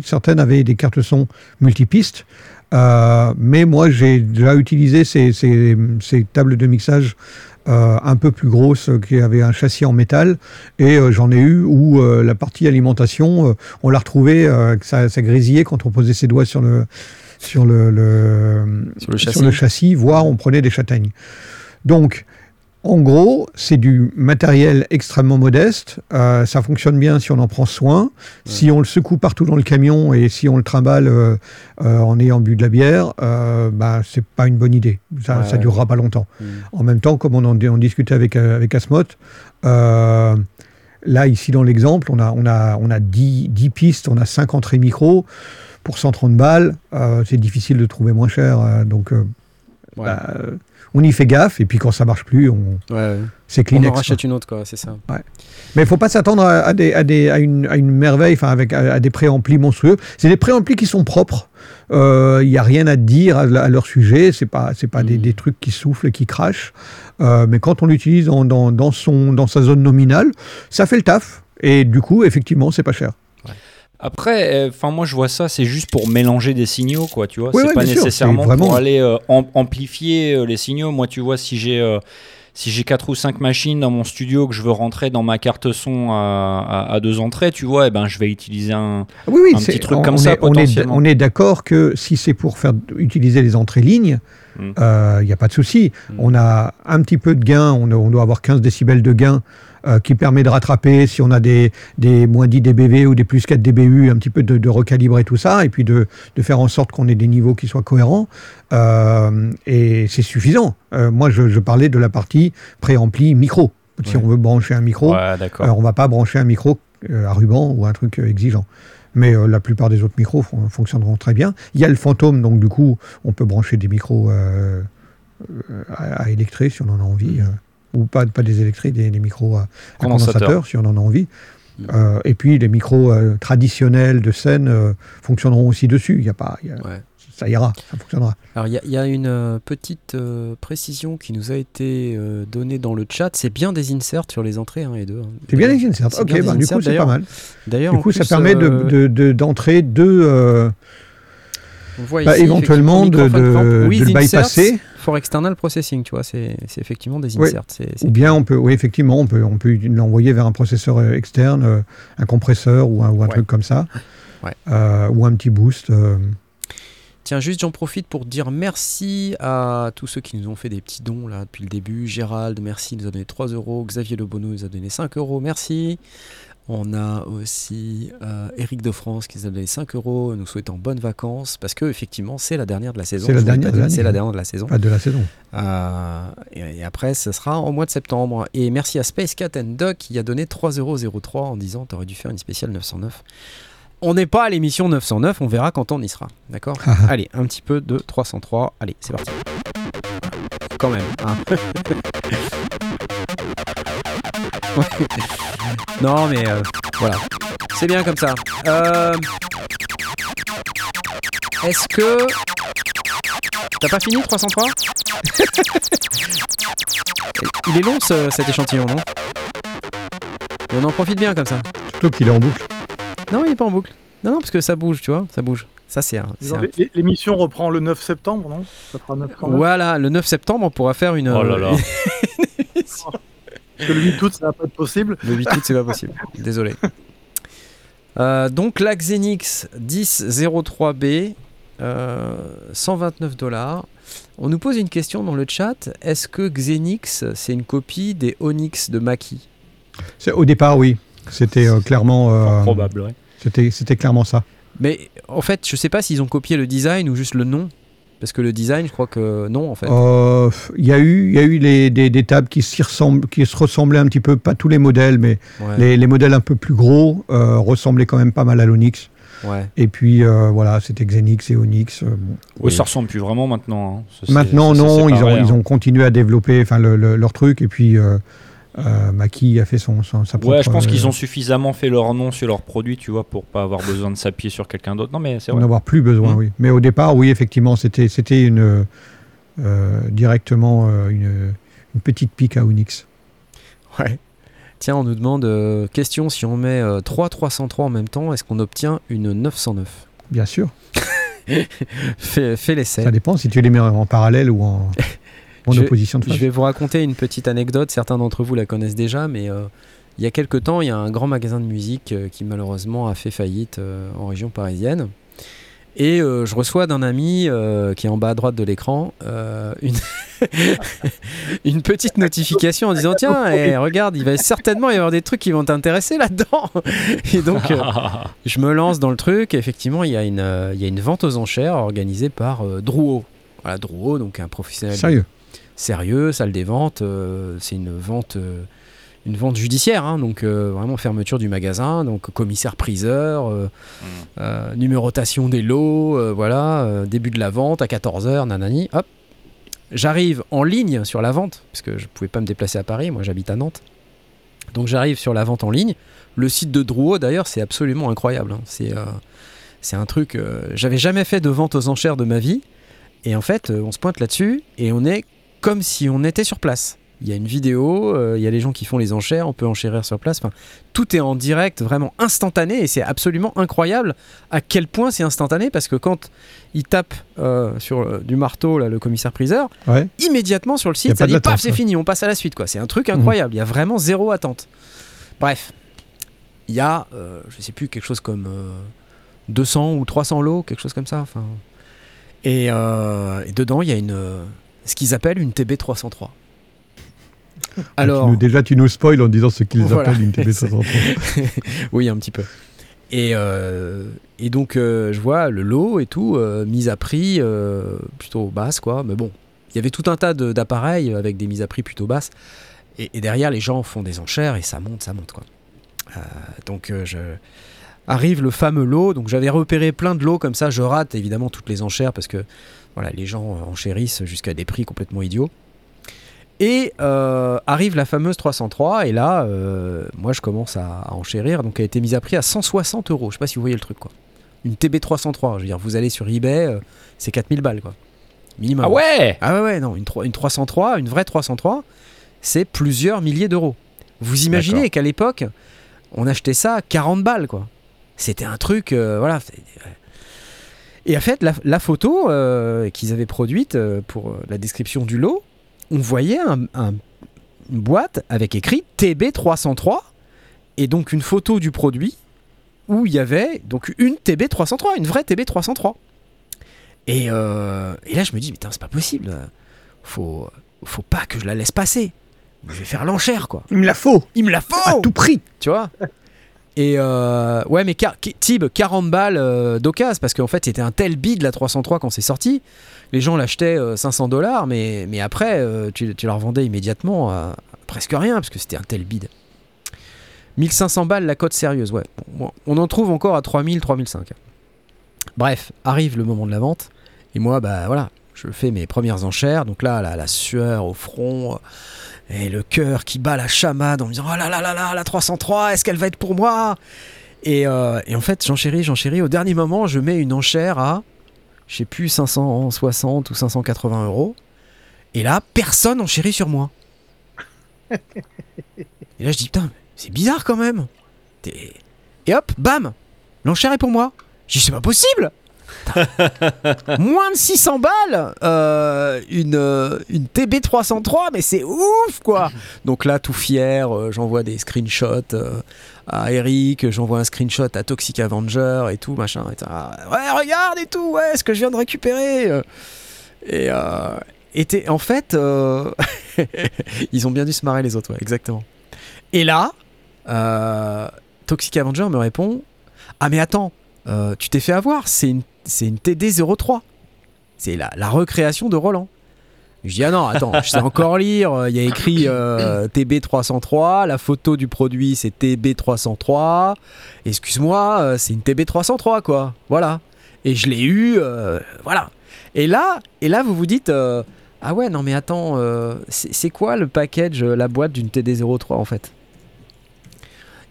certaines avaient des cartes son multipistes. Mais moi j'ai déjà utilisé ces tables de mixage un peu plus grosses qui avaient un châssis en métal et j'en ai eu où la partie alimentation on l'a retrouvée que ça grésillait quand on posait ses doigts sur le châssis, voire on prenait des châtaignes. Donc en gros, c'est du matériel extrêmement modeste, ça fonctionne bien si on en prend soin, ouais. Si on le secoue partout dans le camion et si on le trimballe en ayant bu de la bière, c'est pas une bonne idée, ça durera pas longtemps. Mmh. En même temps, comme on discutait avec Asmoth, là ici dans l'exemple, on a 10 pistes, on a 5 entrées micro, pour 130 balles, c'est difficile de trouver moins cher, donc... Ouais. On y fait gaffe, et puis quand ça marche plus, c'est Kleenex. On en rachète une autre, quoi, c'est ça. Ouais. Mais il ne faut pas s'attendre à une merveille, à des préamplis monstrueux. C'est des préamplis qui sont propres. Il n'y a rien à dire à leur sujet. C'est pas des trucs qui soufflent, qui crachent. Mais quand on l'utilise dans sa zone nominale, ça fait le taf. Et du coup, effectivement, c'est pas cher. Ouais. Après, moi je vois ça, c'est juste pour mélanger des signaux, quoi, tu vois. Oui, c'est pas nécessairement c'est vraiment... pour aller amplifier les signaux. Moi, tu vois, si j'ai 4 ou 5 machines dans mon studio que je veux rentrer dans ma carte son à 2 entrées, tu vois, je vais utiliser un petit truc comme ça potentiellement. On est d'accord que si c'est pour utiliser les entrées lignes, il n'y a pas de souci. On a un petit peu de gain, on doit avoir 15 décibels de gain. Qui permet de rattraper si on a des moins 10 dBV ou des plus 4 dBU, un petit peu de recalibrer tout ça, et puis de faire en sorte qu'on ait des niveaux qui soient cohérents. Et c'est suffisant. Moi, je parlais de la partie préampli micro. Si on veut brancher un micro, on ne va pas brancher un micro à ruban ou un truc exigeant. Mais la plupart des autres micros fonctionneront très bien. Il y a le fantôme, donc du coup, on peut brancher des micros à électrer si on en a envie. Ou pas des électriques, des micros à condensateur, si on en a envie. Et puis, les micros traditionnels de scène fonctionneront aussi dessus. Ça ira, ça fonctionnera. Alors, il y a une petite précision qui nous a été donnée dans le chat. C'est bien des inserts sur les entrées 1 et 2. C'est bien des inserts. Ok, du coup, c'est pas mal. D'ailleurs, du coup, ça permet d'entrer deux... Ici, éventuellement de le bypasser. For external processing, tu vois, c'est effectivement des inserts. C'est ou bien on peut l'envoyer vers un processeur externe, un compresseur ou un truc comme ça, ou un petit boost. Tiens, juste j'en profite pour dire merci à tous ceux qui nous ont fait des petits dons là depuis le début. Gérald, merci, il nous a donné 3 euros. Xavier Le Bonneau nous a donné 5 euros, merci. On a aussi Eric de France qui nous a donné 5 euros, nous souhaitant bonnes vacances, parce que effectivement c'est la dernière de la saison. C'est la dernière de la saison. Pas de la saison. Et après, ce sera en mois de septembre. Et merci à Space Cat and Duck qui a donné 3,03 € en disant t'aurais dû faire une spéciale 909. On n'est pas à l'émission 909, on verra quand on y sera. D'accord. Allez, un petit peu de 303. Allez, c'est parti. Quand même. Hein. Non mais voilà, c'est bien comme ça. Est-ce que t'as pas fini 303? Il est long cet échantillon, non? Et on en profite bien comme ça. Surtout qu'il est en boucle. Non, il est pas en boucle. Non, non, parce que ça bouge, tu vois, ça bouge. Ça, c'est un... L'émission reprend le 9 septembre, non? Ça fera 9 septembre. Voilà, le 9 septembre, on pourra faire une... Oh là là. Émission. Parce que le 8 août, ça va pas être possible. Le 8 août, c'est pas possible. Désolé. Donc, Lag Xenyx 1003B, $129. On nous pose une question dans le chat. Est-ce que Xenyx, c'est une copie des Onyx de Mackie? Au départ, oui. C'était clairement... probable, oui. C'était clairement ça. Mais en fait, je sais pas s'ils ont copié le design ou juste le nom. Parce que le design, je crois que non, en fait. Il y a eu des tables qui se ressemblaient un petit peu, pas tous les modèles, mais ouais. les modèles un peu plus gros ressemblaient quand même pas mal à l'Onyx. Ouais. Et puis voilà, c'était Xenyx et Onyx. Bon. Oui, ça ressemble plus vraiment maintenant. Hein. Maintenant, non, ils ont continué à développer leur truc et puis... Mackie a fait sa propre... Ouais, je pense qu'ils ont suffisamment fait leur nom sur leur produit, tu vois, pour pas avoir besoin de s'appuyer sur quelqu'un d'autre. Non, mais c'est vrai. En avoir plus besoin, oui. Mais au départ, oui, effectivement, c'était une... directement une petite pique à Onyx. Ouais. Tiens, on nous demande, question, si on met 3 303 en même temps, est-ce qu'on obtient une 909? Bien sûr. Fais l'essai. Ça dépend si tu les mets en parallèle ou en... Je vais vous raconter une petite anecdote, certains d'entre vous la connaissent déjà, mais il y a quelques temps, il y a un grand magasin de musique qui malheureusement a fait faillite en région parisienne. Et je reçois d'un ami qui est en bas à droite de l'écran une petite notification en disant « Tiens, regarde, il va certainement y avoir des trucs qui vont t'intéresser là-dedans !» Et donc, je me lance dans le truc. Et effectivement, il y a une vente aux enchères organisée par Drouot. Voilà, Drouot, donc un professionnel... Sérieux, salle des ventes, c'est une vente judiciaire, hein, donc vraiment fermeture du magasin, donc commissaire-priseur, numérotation des lots, voilà, début de la vente à 14h, nanani, hop. J'arrive en ligne sur la vente, parce que je ne pouvais pas me déplacer à Paris, moi j'habite à Nantes, donc j'arrive sur la vente en ligne. Le site de Drouot d'ailleurs, c'est absolument incroyable, hein. C'est un truc, j'avais jamais fait de vente aux enchères de ma vie, et en fait on se pointe là-dessus, et on est comme si on était sur place. Il y a une vidéo, il y a les gens qui font les enchères, on peut enchérir sur place. Enfin, tout est en direct, vraiment instantané, et c'est absolument incroyable à quel point c'est instantané, parce que quand il tape sur du marteau, là, le commissaire-priseur, ouais. Immédiatement sur le site, ça dit « paf, c'est fini, on passe à la suite ». C'est un truc incroyable, il y a vraiment zéro attente. Bref, il y a, je ne sais plus, quelque chose comme 200 ou 300 lots, quelque chose comme ça. Enfin. Et dedans, il y a ce qu'ils appellent une TB-303. Alors, tu nous spoil en disant ce qu'ils appellent une TB-303. Oui, un petit peu. Et donc, je vois le lot et tout, mise à prix plutôt basse, quoi. Mais bon, il y avait tout un tas d'appareils avec des mises à prix plutôt basses. Et derrière, les gens font des enchères et ça monte, quoi. Arrive le fameux lot, donc j'avais repéré plein de lots comme ça, je rate évidemment toutes les enchères parce que voilà, les gens enchérissent jusqu'à des prix complètement idiots. Et arrive la fameuse 303, et là, moi je commence à enchérir, donc elle a été mise à prix à €160, je sais pas si vous voyez le truc, quoi. Une TB303, je veux dire, vous allez sur eBay, c'est 4000 balles, quoi. Minimum. Ah ouais ? Ah ouais, non, une 303, une vraie 303, c'est plusieurs milliers d'euros. Vous imaginez qu'à l'époque, on achetait ça à 40 balles, quoi. C'était un truc, voilà. Et en fait, la photo qu'ils avaient produite pour la description du lot, on voyait une boîte avec écrit TB303 et donc une photo du produit où il y avait donc une TB303, une vraie TB303. Et là, je me dis, putain, c'est pas possible. Faut pas que je la laisse passer. Je vais faire l'enchère, quoi. Il me la faut à tout prix, tu vois. Et ouais, mais Tib, 40 balles d'occasion, parce qu'en fait c'était un tel bid la 303 quand c'est sorti, les gens l'achetaient $500, mais après tu la revendais immédiatement à presque rien, parce que c'était un tel bid. 1500 balles la cote sérieuse, ouais. Bon, on en trouve encore à 3000, 3005. Bref, arrive le moment de la vente, et moi, bah voilà, je fais mes premières enchères, donc là, la sueur au front. Et le cœur qui bat la chamade en me disant « Oh là là là là, la 303, est-ce qu'elle va être pour moi ?» et en fait, j'enchéris. Au dernier moment, je mets une enchère à, je sais plus, 560 ou 580 euros. Et là, personne enchérit sur moi. Et là, je dis, putain, c'est bizarre quand même. Et hop, bam, l'enchère est pour moi. Je dis, c'est pas possible. Moins de 600 balles, une TB303, mais c'est ouf quoi. Donc là, tout fier, j'envoie des screenshots à Eric, j'envoie un screenshot à Toxic Avenger et tout, machin. Et ouais, regarde et tout, ouais, ce que je viens de récupérer. Et en fait, ils ont bien dû se marrer les autres, ouais, exactement. Et là, Toxic Avenger me répond, ah mais attends, tu t'es fait avoir, c'est une TD-303. C'est la recréation de Roland. Je dis, ah non, attends, je sais encore lire. Il y a écrit TB-303, la photo du produit c'est TB-303. Excuse-moi, c'est une TB-303 quoi. Voilà. Et je l'ai eu, voilà. Et là, vous vous dites, ah ouais, non mais attends, c'est quoi le package, la boîte d'une TD-03 en fait ?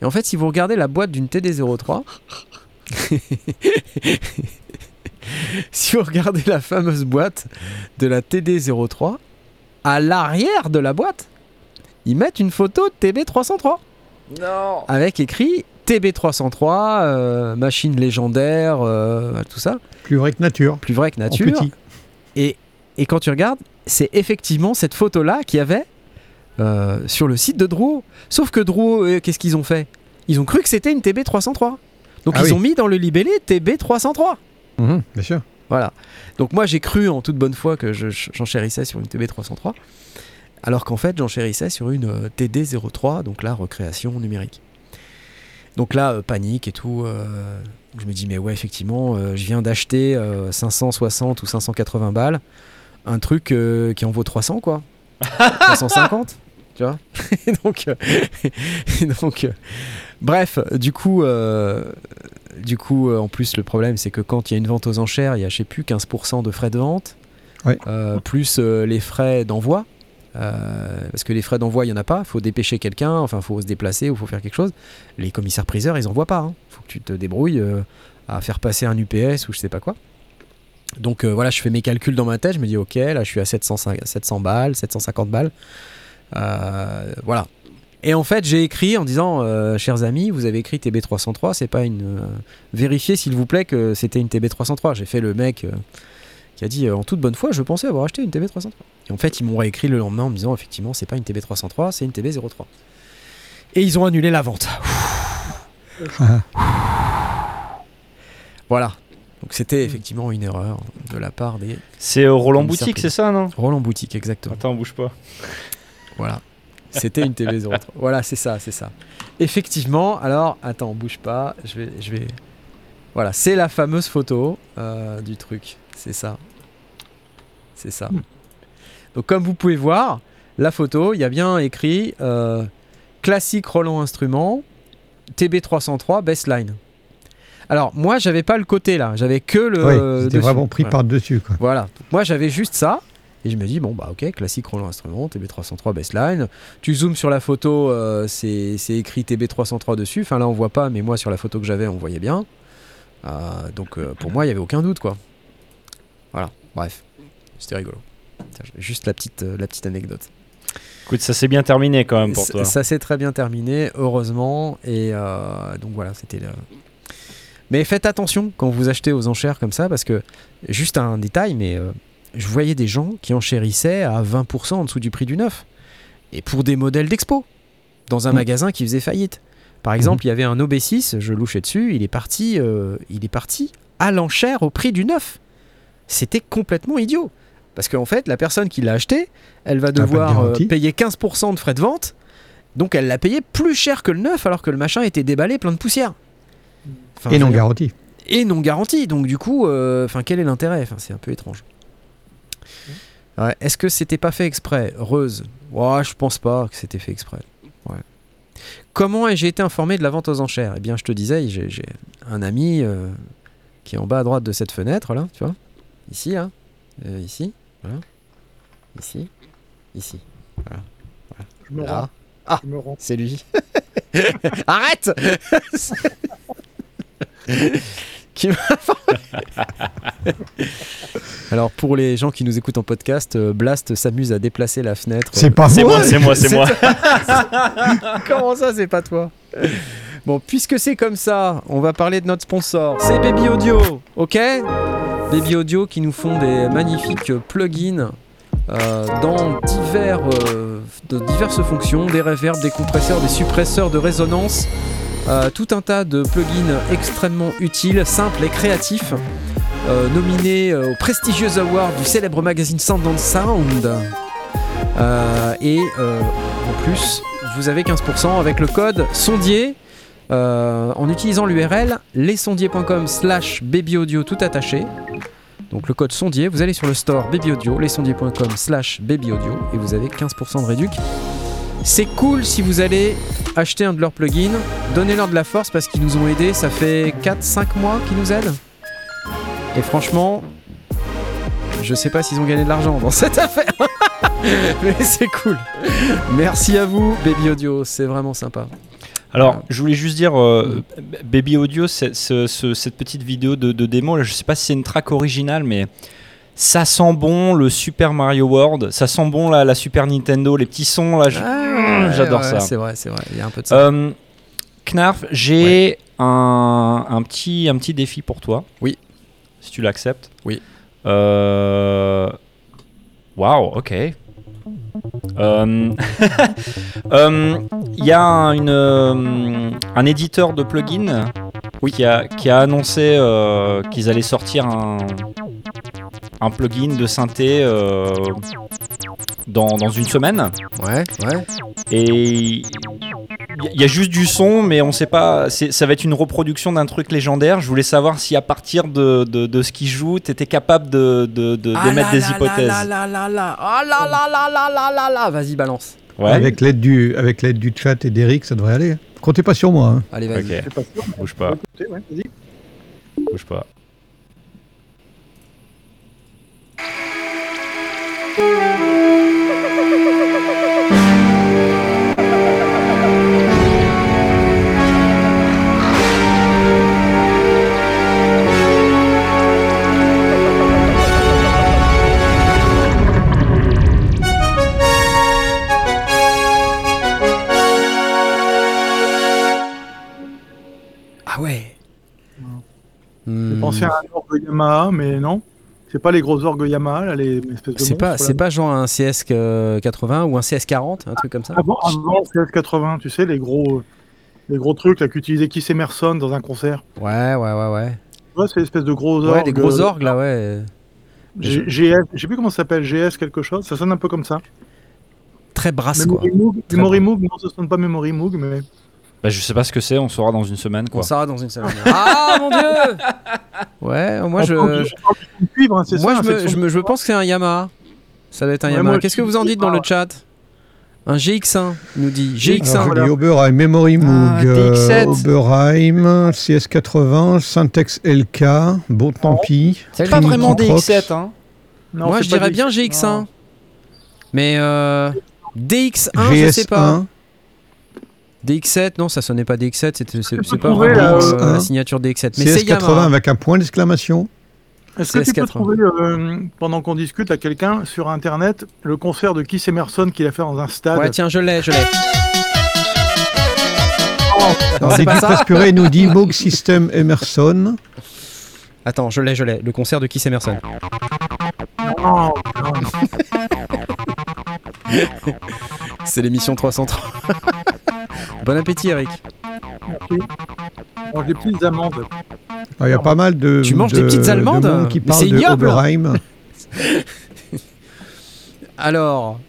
Et en fait, si vous regardez la boîte d'une TD-03... si vous regardez la fameuse boîte de la TD-03, à l'arrière de la boîte, ils mettent une photo de TB-303. Non. Avec écrit TB-303, machine légendaire, tout ça. Plus vrai que nature. Plus vrai que nature. Et quand tu regardes, c'est effectivement cette photo-là qu'il y avait sur le site de Drouot. Sauf que Drouot, qu'est-ce qu'ils ont fait ? Ils ont cru que c'était une TB-303. Donc ils ont mis dans le libellé TB-303. Mmh, bien sûr. Voilà. Donc moi j'ai cru en toute bonne foi que j'enchérissais sur une TB-303, alors qu'en fait j'enchérissais sur une TD-03, donc là recréation numérique. Donc là panique et tout. Je me dis mais ouais effectivement, je viens d'acheter 560 ou 580 balles, un truc qui en vaut 300 quoi, 350. Tu vois. Et donc bref, du coup, en plus le problème c'est que quand il y a une vente aux enchères, il y a je sais plus 15% de frais de vente, ouais. Plus les frais d'envoi, parce que les frais d'envoi il y en a pas, faut dépêcher quelqu'un, enfin faut se déplacer ou faut faire quelque chose. Les commissaires priseurs ils envoient pas, hein. Faut que tu te débrouilles à faire passer un UPS ou je sais pas quoi. Donc voilà, je fais mes calculs dans ma tête, je me dis ok, là je suis à 700 balles, 750 balles. Voilà. Et en fait j'ai écrit en disant chers amis, vous avez écrit TB303, c'est pas une vérifiez s'il vous plaît que c'était une TB303. J'ai fait le mec qui a dit en toute bonne foi je pensais avoir acheté une TB303. Et en fait ils m'ont réécrit le lendemain en me disant effectivement c'est pas une TB303, c'est une TB03. Et ils ont annulé la vente. Voilà. Donc c'était effectivement une erreur de la part des... C'est Roland Boutique, c'est ça non ? Roland Boutique, exactement. Attends, bouge pas. Voilà, c'était une TB03. Voilà, c'est ça. Effectivement, alors, attends, bouge pas, je vais... Voilà, c'est la fameuse photo du truc, c'est ça. Donc comme vous pouvez voir, la photo, il y a bien écrit classique Roland Instrument, TB303 baseline. Alors, moi, j'avais pas le côté là, j'avais que le... Oui, c'était vraiment pris par-dessus, quoi. Voilà, moi, j'avais juste ça. Et je me dis, bon, bah ok, classique Roland Instrument, TB303 baseline. Tu zoomes sur la photo, c'est écrit TB303 dessus. Enfin là, on voit pas, mais moi, sur la photo que j'avais, on voyait bien. Donc pour moi, il n'y avait aucun doute, quoi. Voilà, bref, c'était rigolo. Juste la petite anecdote. Écoute, ça s'est bien terminé quand même pour toi. Ça s'est très bien terminé, heureusement. Et donc voilà, c'était... Mais faites attention quand vous achetez aux enchères comme ça, parce que, juste un détail, mais... je voyais des gens qui enchérissaient à 20% en dessous du prix du neuf. Et pour des modèles d'expo, dans un magasin qui faisait faillite. Par exemple, il y avait un OB6, je louchais dessus, il est parti à l'enchère au prix du neuf. C'était complètement idiot. Parce qu'en fait, la personne qui l'a acheté, elle va devoir payer 15% de frais de vente. Donc elle l'a payé plus cher que le neuf, alors que le machin était déballé plein de poussière. Enfin, et non garanti. Donc du coup, quel est l'intérêt ? Enfin, c'est un peu étrange. Ouais. Est-ce que c'était pas fait exprès ? Heureuse. Ouais, je pense pas que c'était fait exprès. Ouais. Comment ai-je été informé de la vente aux enchères ? Eh bien, je te disais, j'ai un ami qui est en bas à droite de cette fenêtre, là, tu vois ? Ici, là. Ici. Voilà. Ici. Ici. Voilà. Là. Ah, c'est lui. Arrête ! Qui m'a informé Alors pour les gens qui nous écoutent en podcast, Blast s'amuse à déplacer la fenêtre. C'est pas moi, c'est moi. Comment ça, c'est pas toi? Bon, puisque c'est comme ça, on va parler de notre sponsor. C'est Baby Audio, ok? Baby Audio qui nous font des magnifiques plugins dans diverses fonctions, des reverbs, des compresseurs, des suppresseurs de résonance, tout un tas de plugins extrêmement utiles, simples et créatifs, nominés au prestigieux award du célèbre magazine Sound & Sound. Et en plus, vous avez 15% avec le code SONDIER en utilisant l'URL lessondiers.com/babyaudio tout attaché. Donc le code SONDIER, vous allez sur le store Baby Audio, lessondiers.com/babyaudio et vous avez 15% de réduc. C'est cool si vous allez acheter un de leurs plugins, donnez-leur de la force parce qu'ils nous ont aidés, ça fait 4-5 mois qu'ils nous aident. Et franchement, je sais pas s'ils ont gagné de l'argent dans cette affaire, mais c'est cool. Merci à vous Baby Audio, c'est vraiment sympa. Alors, je voulais juste dire, Baby Audio, cette petite vidéo de démo, là, je sais pas si c'est une track originale, mais ça sent bon le Super Mario World, ça sent bon la Super Nintendo, les petits sons, là, j'adore ça. C'est vrai, il y a un peu de ça. Knarf, j'ai un petit défi pour toi. Oui. Si tu l'acceptes. Oui. Waouh, ok. Il y a un éditeur de plugins qui a annoncé qu'ils allaient sortir un plugin de synthé dans une semaine. Ouais. Et il y a juste du son, mais on sait pas. Ça va être une reproduction d'un truc légendaire. Je voulais savoir si à partir de ce qu'ils jouent, t'étais capable d'émettre des hypothèses. Ah là là. Vas-y, balance. Ouais. Avec l'aide du chat et d'Eric, ça devrait aller. Comptez pas sur moi. Hein. Allez, vas-y. Okay. Bouge pas. Ouais, vas-y. Bouge pas. Pensez à un orgue Yamaha, mais non, c'est pas les gros orgues Yamaha, là, les espèces de. C'est pas genre un CS80 ou un CS40, un truc comme ça. Avant le CS80, tu sais, les gros trucs là qu'utilisait Keith Emerson dans un concert. Ouais. Ouais, c'est l'espèce de gros orgues. Ouais, des gros orgues là, ouais. GS, je sais plus comment ça s'appelle, GS quelque chose, ça sonne un peu comme ça. Très brasse quoi. Memory Moog, non, ça sonne pas Memory Moog, mais. Bah, je sais pas ce que c'est, on saura dans une semaine quoi. Ah mon dieu. Ouais, moi je pense que c'est un Yamaha. Ça doit être un Yamaha. Qu'est-ce que vous en dites dans le chat? Un GX1 nous dit GX1. Voilà. Oberheim, Memory Moog, Oberheim, CS80, Syntex LK, bon tant pis. C'est pas vraiment des X7 hein. Non, moi je dirais bien GX1. Non. Mais DX1, GS1, je sais pas. DX7, non, ça sonnait pas DX7, c'est pas vraiment la signature DX7. Mais c'est Yamaha. Avec un point d'exclamation. Est-ce que tu peux trouver, pendant qu'on discute, à quelqu'un sur Internet, le concert de Keith Emerson qu'il a fait dans un stade? Ouais, tiens, je l'ai. Alors, c'est pas ça. Purée nous dit Moog System Emerson. Attends, je l'ai, le concert de Keith Emerson. Non. C'est l'émission 303. Bon appétit, Eric. Merci. Je mange des petites allemandes. Il y a pas mal de. Tu manges des petites allemandes qui parlent de Oberheim. Alors,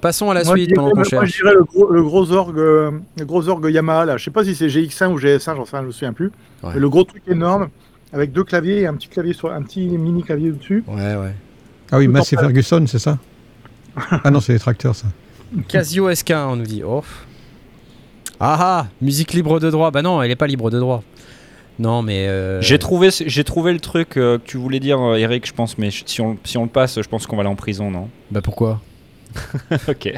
passons à la suite pendant qu'on cherche. Moi, je dirais le gros orgue Yamaha. Là. Je sais pas si c'est GX1 ou GS1, j'en sais rien, je me souviens plus. Ouais. Le gros truc énorme avec deux claviers et un petit mini clavier dessus. Ouais. Ah oui, Massey Ferguson, c'est ça? Ah non, c'est les tracteurs, ça. Casio SK1, on nous dit. Oh. Ah, musique libre de droit. Bah non, elle est pas libre de droit. Non, mais j'ai trouvé le truc que tu voulais dire, Eric, je pense. Mais si on le passe, je pense qu'on va aller en prison, non? Bah pourquoi? Ok.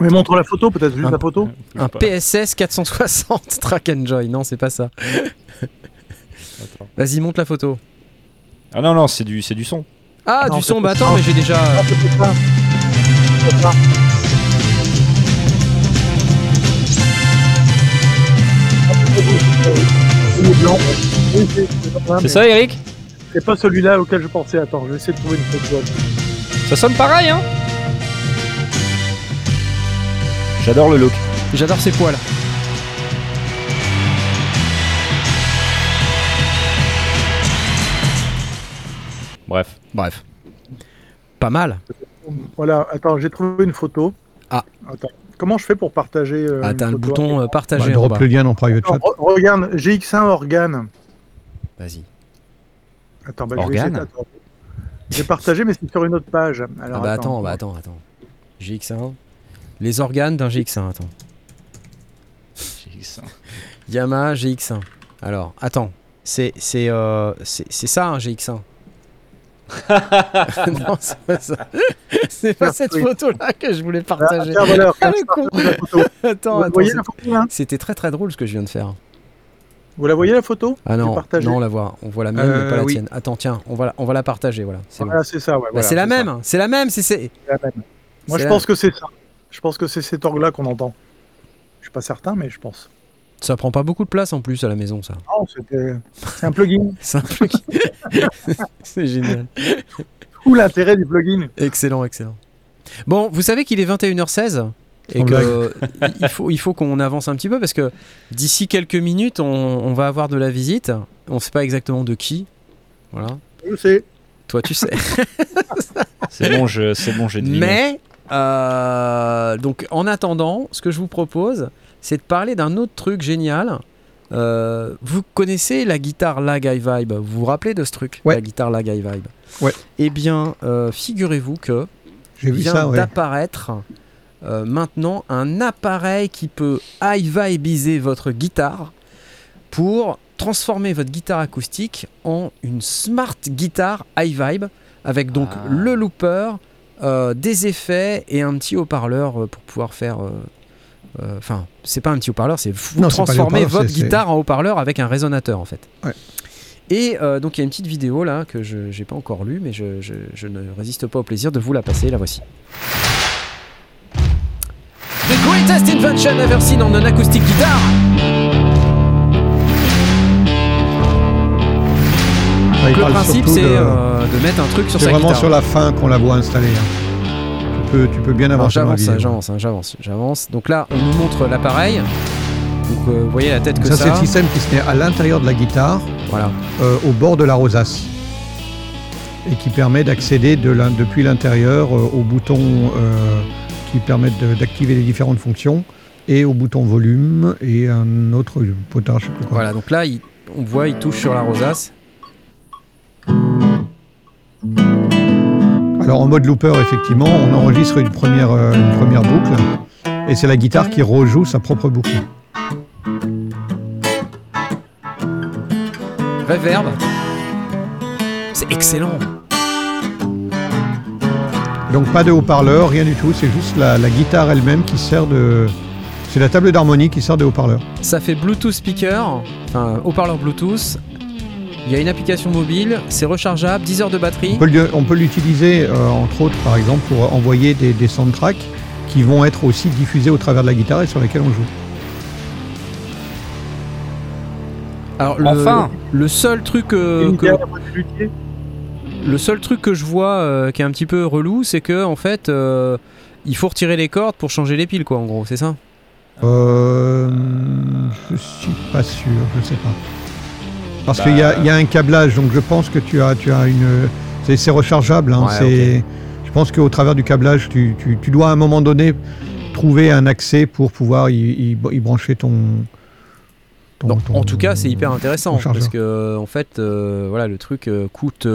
Mais montre la photo, peut-être juste la photo. Un PSS 460 Track and Joy. Non, c'est pas ça. Attends. Vas-y, montre la photo. Ah non, c'est du son. Ah, non, du son, bah attends, mais j'ai déjà... Non, c'est ça, Eric? C'est pas celui-là auquel je pensais. Attends, je vais essayer de trouver une photo. Ça sonne pareil, hein? J'adore le look. J'adore ces poils. Bref. Pas mal. Voilà, attends, j'ai trouvé une photo. Ah. Attends. Comment je fais pour partager t'as le bouton partager. Bah, drop le lien en private chat. Regarde, GX1 Organe. Vas-y. Attends, bah, Organe. J'ai partagé, mais c'est sur une autre page. Alors, ah bah attends. GX1. Les organes d'un GX1, attends. GX1. Yamaha GX1. Alors, attends. C'est ça un GX1. Non, c'est pas ça. C'est pas cette photo-là que je voulais partager. Ah, voilà, attends. C'était très très drôle ce que je viens de faire. Vous la voyez la photo? Ah non, on la voit. On voit la même, mais pas la tienne. Attends, tiens, on va la partager. Voilà, c'est bon. C'est ça. Ouais, bah, voilà, c'est la même. Ça. C'est la même. C'est la même. Moi, je pense que c'est ça. Je pense que c'est cet orgue-là qu'on entend. Je suis pas certain, mais je pense. Ça prend pas beaucoup de place en plus à la maison, ça. Non, c'est un plugin. C'est génial. Où l'intérêt du plugin. Excellent. Bon, vous savez qu'il est 21h16 et qu'il faut qu'on avance un petit peu parce que d'ici quelques minutes, on va avoir de la visite. On ne sait pas exactement de qui. Voilà. Je sais. Toi, tu sais. C'est bon, j'ai deviné. Mais donc, en attendant, ce que je vous propose, c'est de parler d'un autre truc génial. Vous connaissez la guitare Lag HyVibe? Vous vous rappelez de ce truc? Ouais. La guitare Lag HyVibe. Ouais. Eh bien, figurez-vous que vient d'apparaître maintenant un appareil qui peut HyVibiser votre guitare pour transformer votre guitare acoustique en une smart guitare HyVibe avec donc le looper, des effets et un petit haut-parleur pour pouvoir faire... Enfin, c'est pas un petit haut-parleur, c'est transformer votre guitare en haut-parleur avec un résonateur en fait. Ouais. Et donc il y a une petite vidéo là que je n'ai pas encore lue, mais je ne résiste pas au plaisir de vous la passer. La voici. The greatest invention ever seen on an acoustic guitar. Ouais, le principe c'est de mettre un truc sur sa guitare. C'est vraiment sur la fin qu'on la voit installée. Hein. Tu peux bien avancer. Alors, j'avance. Donc là, on nous montre l'appareil. Donc, vous voyez la tête que ça. Ça, c'est le système qui se met à l'intérieur de la guitare, voilà, au bord de la rosace, et qui permet d'accéder depuis l'intérieur aux boutons qui permettent d'activer les différentes fonctions, et au bouton volume et un autre potard. Je sais plus quoi. Voilà. Donc là, on voit, il touche sur la rosace. Alors en mode looper, effectivement, on enregistre une première boucle et c'est la guitare qui rejoue sa propre boucle. Reverb. C'est excellent. Donc pas de haut-parleur, rien du tout, c'est juste la guitare elle-même qui sert de... C'est la table d'harmonie qui sert de haut-parleur. Ça fait Bluetooth speaker, enfin haut-parleur Bluetooth. Il y a une application mobile, c'est rechargeable, 10 heures de batterie. On peut l'utiliser, entre autres, par exemple, pour envoyer des soundtracks qui vont être aussi diffusés au travers de la guitare et sur lesquels on joue. Alors, le seul truc que je vois qui est un petit peu relou, c'est que en fait, il faut retirer les cordes pour changer les piles, quoi, en gros, c'est ça? Je suis pas sûr, je sais pas. Parce qu'il y a un câblage, donc je pense que tu as une... C'est rechargeable, hein, ouais, okay. Je pense qu'au travers du câblage, tu dois à un moment donné trouver un accès pour pouvoir y brancher ton... En tout cas, c'est hyper intéressant, parce que en fait, voilà, le truc coûte...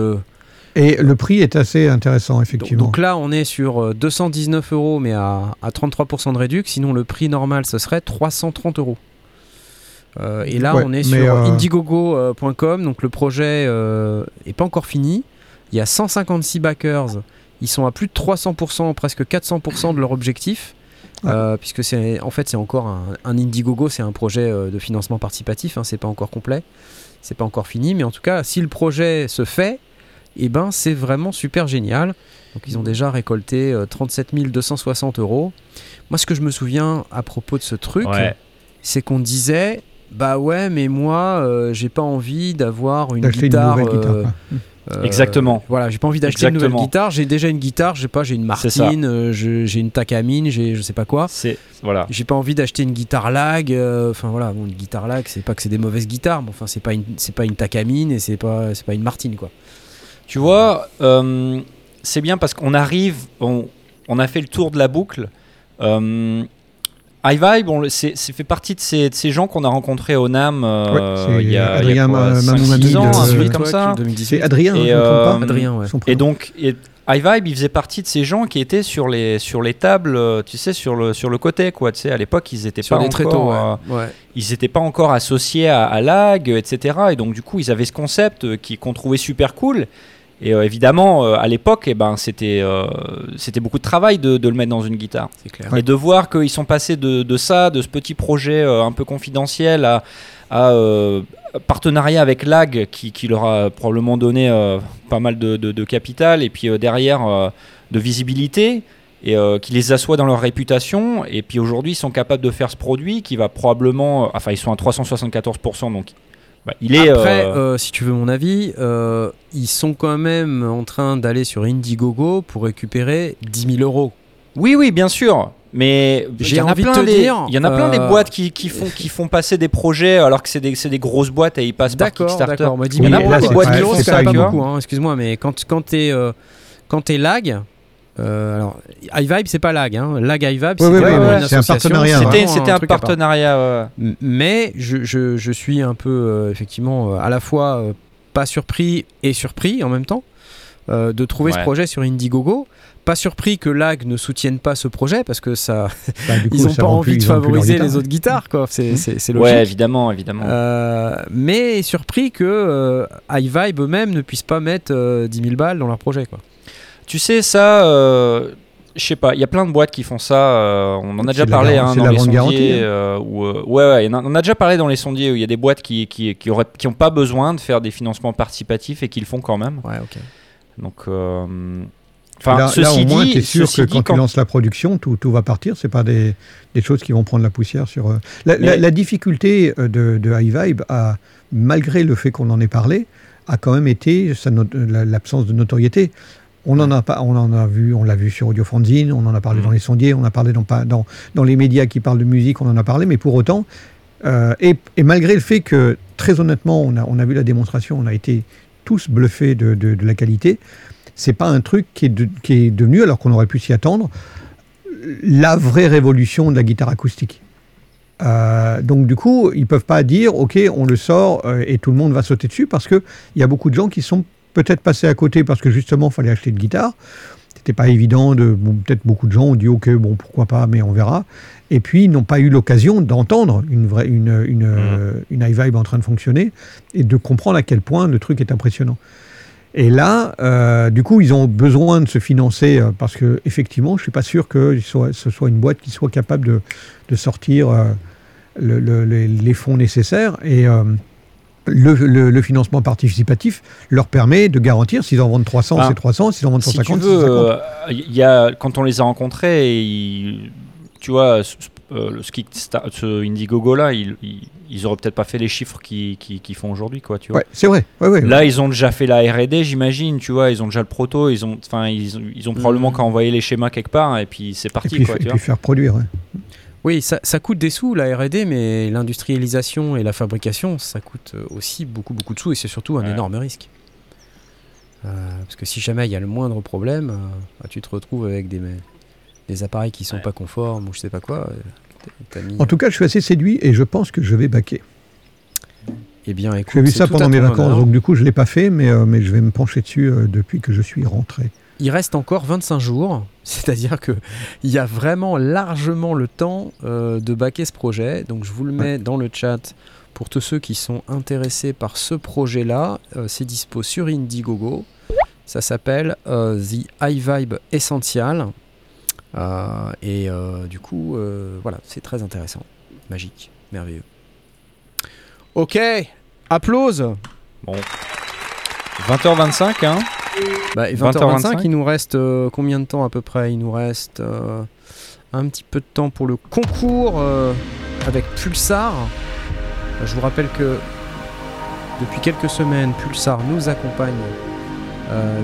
Et le prix est assez intéressant, effectivement. Donc là, on est sur 219 €, mais à 33% de réduction, sinon le prix normal, ce serait 330 €. Et là, on est sur indiegogo.com, donc le projet n'est pas encore fini. Il y a 156 backers, ils sont à plus de 300%, presque 400% de leur objectif, puisque c'est encore un Indiegogo, c'est un projet de financement participatif, hein, c'est pas encore complet, c'est pas encore fini, mais en tout cas, si le projet se fait, et ben c'est vraiment super génial. Donc ils ont déjà récolté 37 260 €. Moi ce que je me souviens à propos de ce truc, c'est qu'on disait bah ouais mais moi j'ai pas envie d'avoir une guitare, exactement. Voilà, j'ai pas envie d'acheter une nouvelle guitare. J'ai déjà une guitare, je sais pas, j'ai une Martin, j'ai une Takamine, j'ai je sais pas quoi. C'est voilà. J'ai pas envie d'acheter une guitare Lag. Enfin voilà, bon, une guitare Lag, c'est pas que c'est des mauvaises guitares, mais enfin c'est pas une Takamine et c'est pas une Martin quoi. Tu vois, c'est bien parce qu'on arrive, on a fait le tour de la boucle. HyVibe, c'est fait partie de ces gens qu'on a rencontrés au NAM il y a Adrien, Mamou, 2018. C'est Adrien, et, je ne comprends pas. Adrien, ouais. Et donc, HyVibe, il faisait partie de ces gens qui étaient sur les tables, tu sais, sur le côté, quoi. Tu sais, à l'époque, ils n'étaient pas encore associés à Lag, etc. Et donc, du coup, ils avaient ce concept qu'on trouvait super cool. Et évidemment, à l'époque, c'était beaucoup de travail de le mettre dans une guitare. C'est clair. Et de voir qu'ils sont passés de ce petit projet un peu confidentiel à partenariat avec Lag qui leur a probablement donné pas mal de capital et puis derrière de visibilité et qui les assoit dans leur réputation. Et puis aujourd'hui, ils sont capables de faire ce produit qui va probablement... Enfin, ils sont à 374%, donc... Après, si tu veux mon avis, ils sont quand même en train d'aller sur Indiegogo pour récupérer 10 000 €. Oui, bien sûr. Mais j'ai envie de te dire, il y en a plein des boîtes qui font passer des projets alors que c'est des grosses boîtes et ils passent par Kickstarter. D'accord. Il y en a plein des boîtes qui font ça, pas beaucoup. Hein, excuse-moi, mais quand t'es Lag. Alors, HyVibe, c'est pas Lag, hein. Lag HyVibe, c'est un partenariat. C'était un partenariat. Mais je suis un peu, effectivement, à la fois pas surpris et surpris en même temps de trouver ce projet sur Indiegogo. Pas surpris que Lag ne soutienne pas ce projet parce que ça, ils n'ont pas envie de favoriser les autres guitares, quoi. C'est logique. Ouais, évidemment. Mais surpris que HyVibe eux-mêmes ne puissent pas mettre 10 000 balles dans leur projet, quoi. Tu sais, ça, je sais pas, il y a plein de boîtes qui font ça. On en a déjà parlé dans les sondiers. On a déjà parlé dans les sondiers où il y a des boîtes qui ont pas besoin de faire des financements participatifs et qui le font quand même. Ouais, ok. Donc, là, au moins, tu es sûr que quand tu lances la production, tout va partir. C'est pas des choses qui vont prendre la poussière sur. La difficulté de HyVibe, malgré le fait qu'on en ait parlé, a quand même été l'absence de notoriété. On l'a vu sur Audio Fanzine, on en a parlé dans les sondiers, on a parlé dans les médias qui parlent de musique, on en a parlé, mais pour autant, et malgré le fait que, très honnêtement, on a vu la démonstration, on a été tous bluffés de la qualité, c'est pas un truc qui est devenu, alors qu'on aurait pu s'y attendre, la vraie révolution de la guitare acoustique. Donc du coup, ils peuvent pas dire, ok, on le sort et tout le monde va sauter dessus, parce qu'il y a beaucoup de gens qui sont peut-être passer à côté parce que justement il fallait acheter une guitare, c'était pas évident peut-être beaucoup de gens ont dit ok bon pourquoi pas mais on verra, et puis ils n'ont pas eu l'occasion d'entendre une HyVibe en train de fonctionner et de comprendre à quel point le truc est impressionnant. Et là du coup ils ont besoin de se financer parce que effectivement je suis pas sûr que ce soit une boîte qui soit capable de sortir les fonds nécessaires et le financement participatif leur permet de garantir s'ils en vendent 300, c'est 300, s'ils en vendent 150, c'est 150. Quand on les a rencontrés, tu vois, ce Indiegogo-là, ils n'auraient peut-être pas fait les chiffres qu'ils font aujourd'hui. Quoi, tu vois. Ouais, c'est vrai. Ouais. Là, ils ont déjà fait la R&D, j'imagine. Tu vois, ils ont déjà le proto. Ils ont probablement qu'à envoyer les schémas quelque part hein, et puis c'est parti. Et puis, quoi, tu vois. Puis faire produire. Ouais. Oui, ça coûte des sous la R&D, mais l'industrialisation et la fabrication, ça coûte aussi beaucoup, beaucoup de sous et c'est surtout un énorme risque. Parce que si jamais il y a le moindre problème, tu te retrouves avec des appareils qui sont pas conformes ou je sais pas quoi. En tout cas, je suis assez séduit et je pense que je vais backer. Eh bien, écoute, j'ai vu ça pendant mes vacances, donc du coup, je l'ai pas fait, mais je vais me pencher dessus depuis que je suis rentré. Il reste encore 25 jours, c'est-à-dire qu'il y a vraiment largement le temps de backer ce projet. Donc je vous le mets dans le chat pour tous ceux qui sont intéressés par ce projet-là. C'est dispo sur Indiegogo. Ça s'appelle The HyVibe Essential. Du coup, voilà, c'est très intéressant. Magique, merveilleux. Ok, applause. Bon, 20h25, hein. Bah, 20h25, il nous reste combien de temps à peu près? Il nous reste un petit peu de temps pour le concours avec Pulsar. Je vous rappelle que depuis quelques semaines, Pulsar nous accompagne.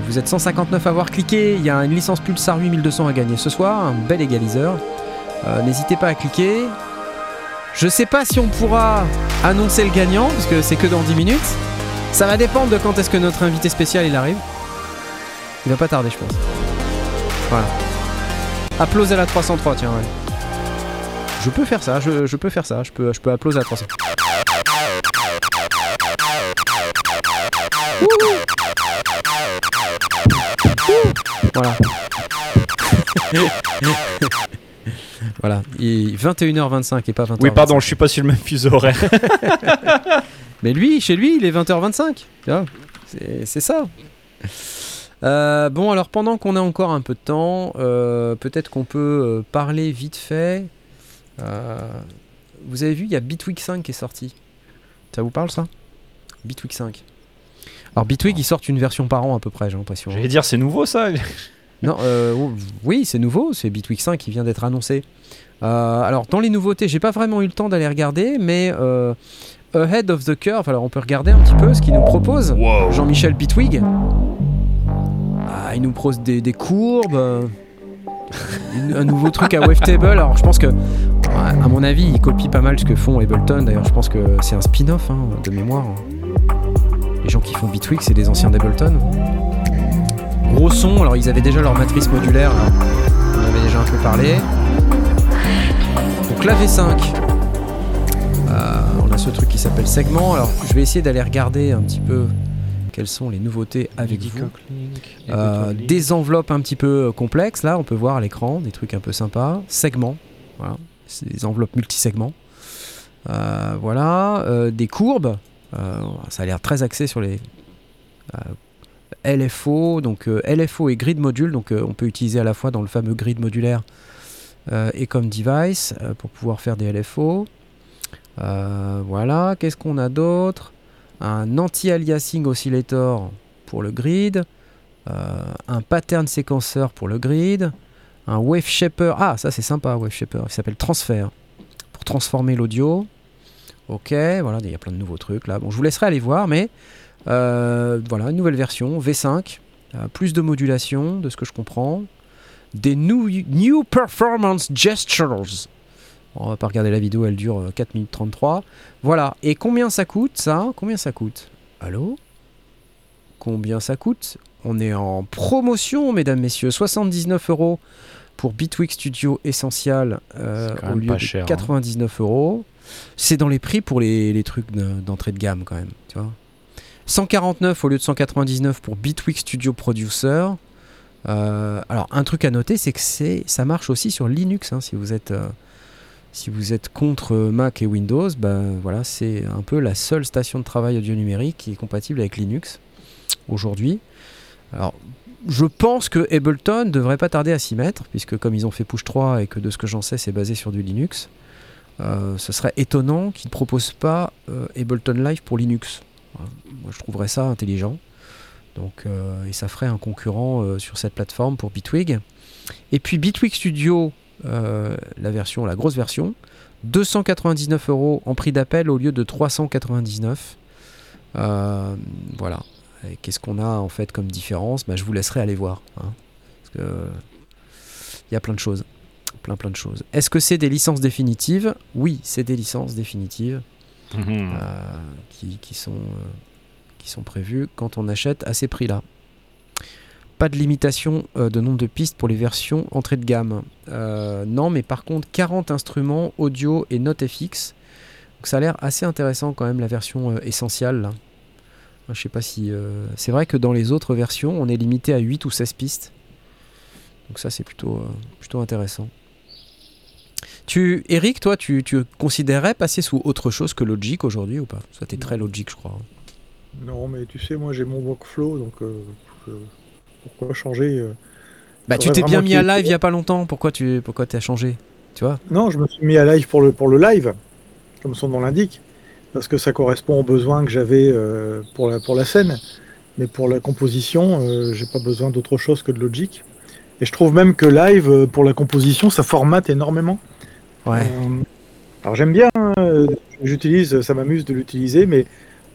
Vous êtes 159 à avoir cliqué. Il y a une licence Pulsar 8200 à gagner ce soir, un bel égaliseur. N'hésitez pas à cliquer. Je sais pas si on pourra annoncer le gagnant, parce que c'est que dans 10 minutes. Ça va dépendre de quand est-ce que notre invité spécial il arrive. Il va pas tarder, je pense. Voilà. Applause à la 303, tiens, ouais. Je peux faire ça, je peux faire ça, je peux applaudir à la 300. Ouh. Ouh. Voilà. Voilà, il est 21h25 et pas 20h25. Oui, pardon, je suis pas sur le même fuseau horaire. Mais lui, chez lui, il est 20h25. C'est ça. Bon, alors pendant qu'on a encore un peu de temps, peut-être qu'on peut parler vite fait. Vous avez vu, il y a Bitwig 5 qui est sorti. Ça vous parle, ça? Bitwig 5. Alors Bitwig, ils sortent une version par an à peu près, j'ai l'impression. J'allais dire, c'est nouveau ça. Non, oui, c'est nouveau, c'est Bitwig 5 qui vient d'être annoncé. Alors, dans les nouveautés, j'ai pas vraiment eu le temps d'aller regarder, mais Ahead of the Curve, alors on peut regarder un petit peu ce qu'il nous propose. Wow. Jean-Michel Bitwig. Ah, il nous propose des courbes, un nouveau truc à Wavetable. Alors, je pense que, à mon avis, il copie pas mal ce que font Ableton. D'ailleurs, je pense que c'est un spin-off hein, de mémoire. Les gens qui font Bitwig, c'est des anciens d'Ableton. Gros son, alors ils avaient déjà leur matrice modulaire, là. On en avait déjà un peu parlé. Donc la V5, on a ce truc qui s'appelle segment. Alors je vais essayer d'aller regarder un petit peu quelles sont les nouveautés avec vous. Des enveloppes un petit peu complexes, là on peut voir à l'écran, des trucs un peu sympas. Segment, voilà, c'est des enveloppes multisegments. Voilà, des courbes, ça a l'air très axé sur les... LFO, donc LFO et grid module, donc on peut utiliser à la fois dans le fameux grid modulaire et comme device pour pouvoir faire des LFO. Voilà, qu'est-ce qu'on a d'autre? Un anti-aliasing oscillator pour le grid, un pattern séquenceur pour le grid, un wave shaper, ah ça c'est sympa, wave shaper, il s'appelle transfert, pour transformer l'audio. Ok, voilà, il y a plein de nouveaux trucs là. Bon, je vous laisserai aller voir, mais voilà, une nouvelle version, V5, plus de modulation, de ce que je comprends. Des new performance gestures. Bon, on va pas regarder la vidéo, elle dure 4 minutes 33. Voilà, et combien ça coûte, ça? Combien ça coûte? Allô? Combien ça coûte? On est en promotion, mesdames, messieurs, 79€ pour Bitwig Studio Essential au lieu de cher, 99€. Hein. C'est dans les prix pour les trucs d'entrée de gamme quand même, tu vois. 149 au lieu de 199 pour Bitwig Studio Producer. Alors un truc à noter, c'est que ça marche aussi sur Linux. Hein, si vous êtes contre Mac et Windows, ben voilà, c'est un peu la seule station de travail audio numérique qui est compatible avec Linux aujourd'hui. Alors je pense que Ableton devrait pas tarder à s'y mettre, puisque comme ils ont fait Push 3 et que de ce que j'en sais, c'est basé sur du Linux. Ce serait étonnant qu'ils ne proposent pas Ableton Live pour Linux. Moi, je trouverais ça intelligent. Donc, et ça ferait un concurrent sur cette plateforme pour Bitwig. Et puis Bitwig Studio, la grosse version, 299€ en prix d'appel au lieu de 399. Voilà. Et qu'est-ce qu'on a en fait comme différence? Je vous laisserai aller voir. Hein, parce que y a plein de choses. Plein de choses. Est-ce que c'est des licences définitives? Oui, c'est des licences définitives. Qui sont prévus quand on achète à ces prix-là. Pas de limitation de nombre de pistes pour les versions entrée de gamme. Non, mais par contre 40 instruments audio et notes FX. Donc ça a l'air assez intéressant quand même, la version essentielle. Là. Je sais pas si c'est vrai que dans les autres versions on est limité à 8 ou 16 pistes. Donc ça c'est plutôt intéressant. Eric, toi, tu considérais passer sous autre chose que Logic aujourd'hui ou pas? Ça, t'es très Logic, je crois. Non, mais tu sais, moi, j'ai mon workflow, donc pourquoi changer? Tu t'es bien mis à live il n'y a pas longtemps. Pourquoi t'as changé, tu vois? Non, je me suis mis à live pour le live, comme son nom l'indique, parce que ça correspond aux besoins que j'avais pour la scène. mais pour la composition, j'ai pas besoin d'autre chose que de Logic. Et je trouve même que live, pour la composition, ça formate énormément. Ouais. Alors j'aime bien, j'utilise, ça m'amuse de l'utiliser, mais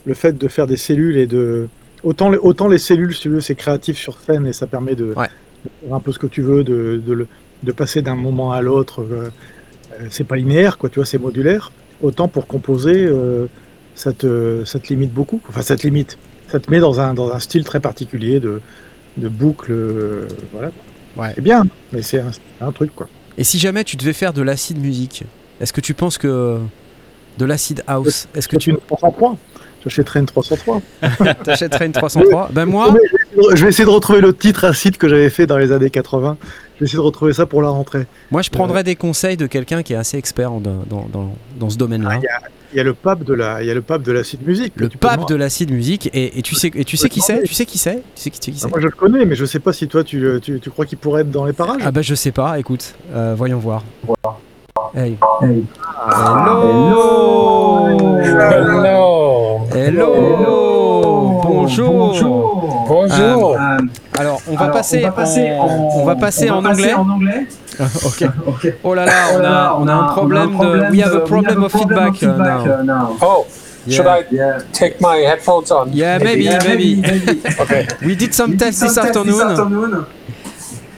le fait de faire des cellules et de... Autant les cellules, si tu veux, c'est créatif sur scène et ça permet de, ouais, de faire un peu ce que tu veux, de passer d'un moment à l'autre. C'est pas linéaire, quoi, tu vois, c'est modulaire. Autant pour composer, ça te limite beaucoup. Enfin, ça te limite. Ça te met dans un style très particulier de boucle. Voilà. Ouais. C'est bien, mais c'est un truc, quoi. Et si jamais tu devais faire de l'acid musique, est-ce que tu penses que... De l'acid house, est-ce que tu... J'achèterai une 303. T'achèterais une 303. Ben moi... Je vais essayer de retrouver le titre acide que j'avais fait dans les années 80. Je vais essayer de retrouver ça pour la rentrée. Moi, je prendrais des conseils de quelqu'un qui est assez expert dans ce domaine-là. Il y a le pape de l'acid musique. Le pape de l'acid musique. Et tu sais qui c'est ? Tu sais qui c'est ? Moi, je le connais, mais je sais pas si toi, tu crois qu'il pourrait être dans les parages. Ah ben, je sais pas. Écoute, voyons voir. Voilà. Hey. Hello. Hello. Bonjour. Alors, on va passer en anglais. Okay. Oh là là, on a un problème. We have a problem of feedback now. Oh. Yeah. Should I take my headphones on? Yeah, maybe. Okay. We did some tests this afternoon.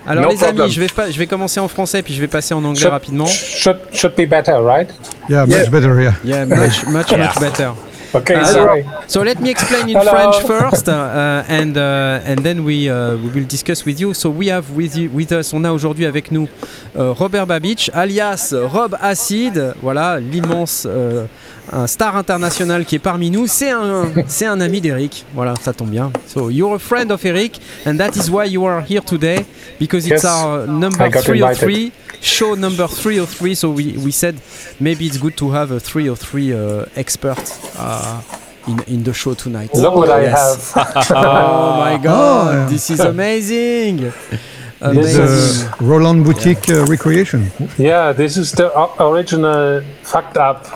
Alors amis, je vais commencer en français puis je vais passer en anglais rapidement. Should be better, right? Yeah, much better, yeah. Yeah, much better. Okay, sorry. So let me explain in French first, and then we will discuss with you. So we have with us, on a aujourd'hui avec nous Robert Babicz, alias Rob Acid, voilà l'immense un star international qui est parmi nous. C'est un ami d'Eric. Voilà, ça tombe bien. So you're a friend of Eric, and that is why you are here today, because it's our number 303 show, number 303. So we said maybe it's good to have a 303 expert in the show tonight. Look what I have. Oh my God, this is amazing. This is Roland Boutique recreation. Yeah, this is the original fucked up.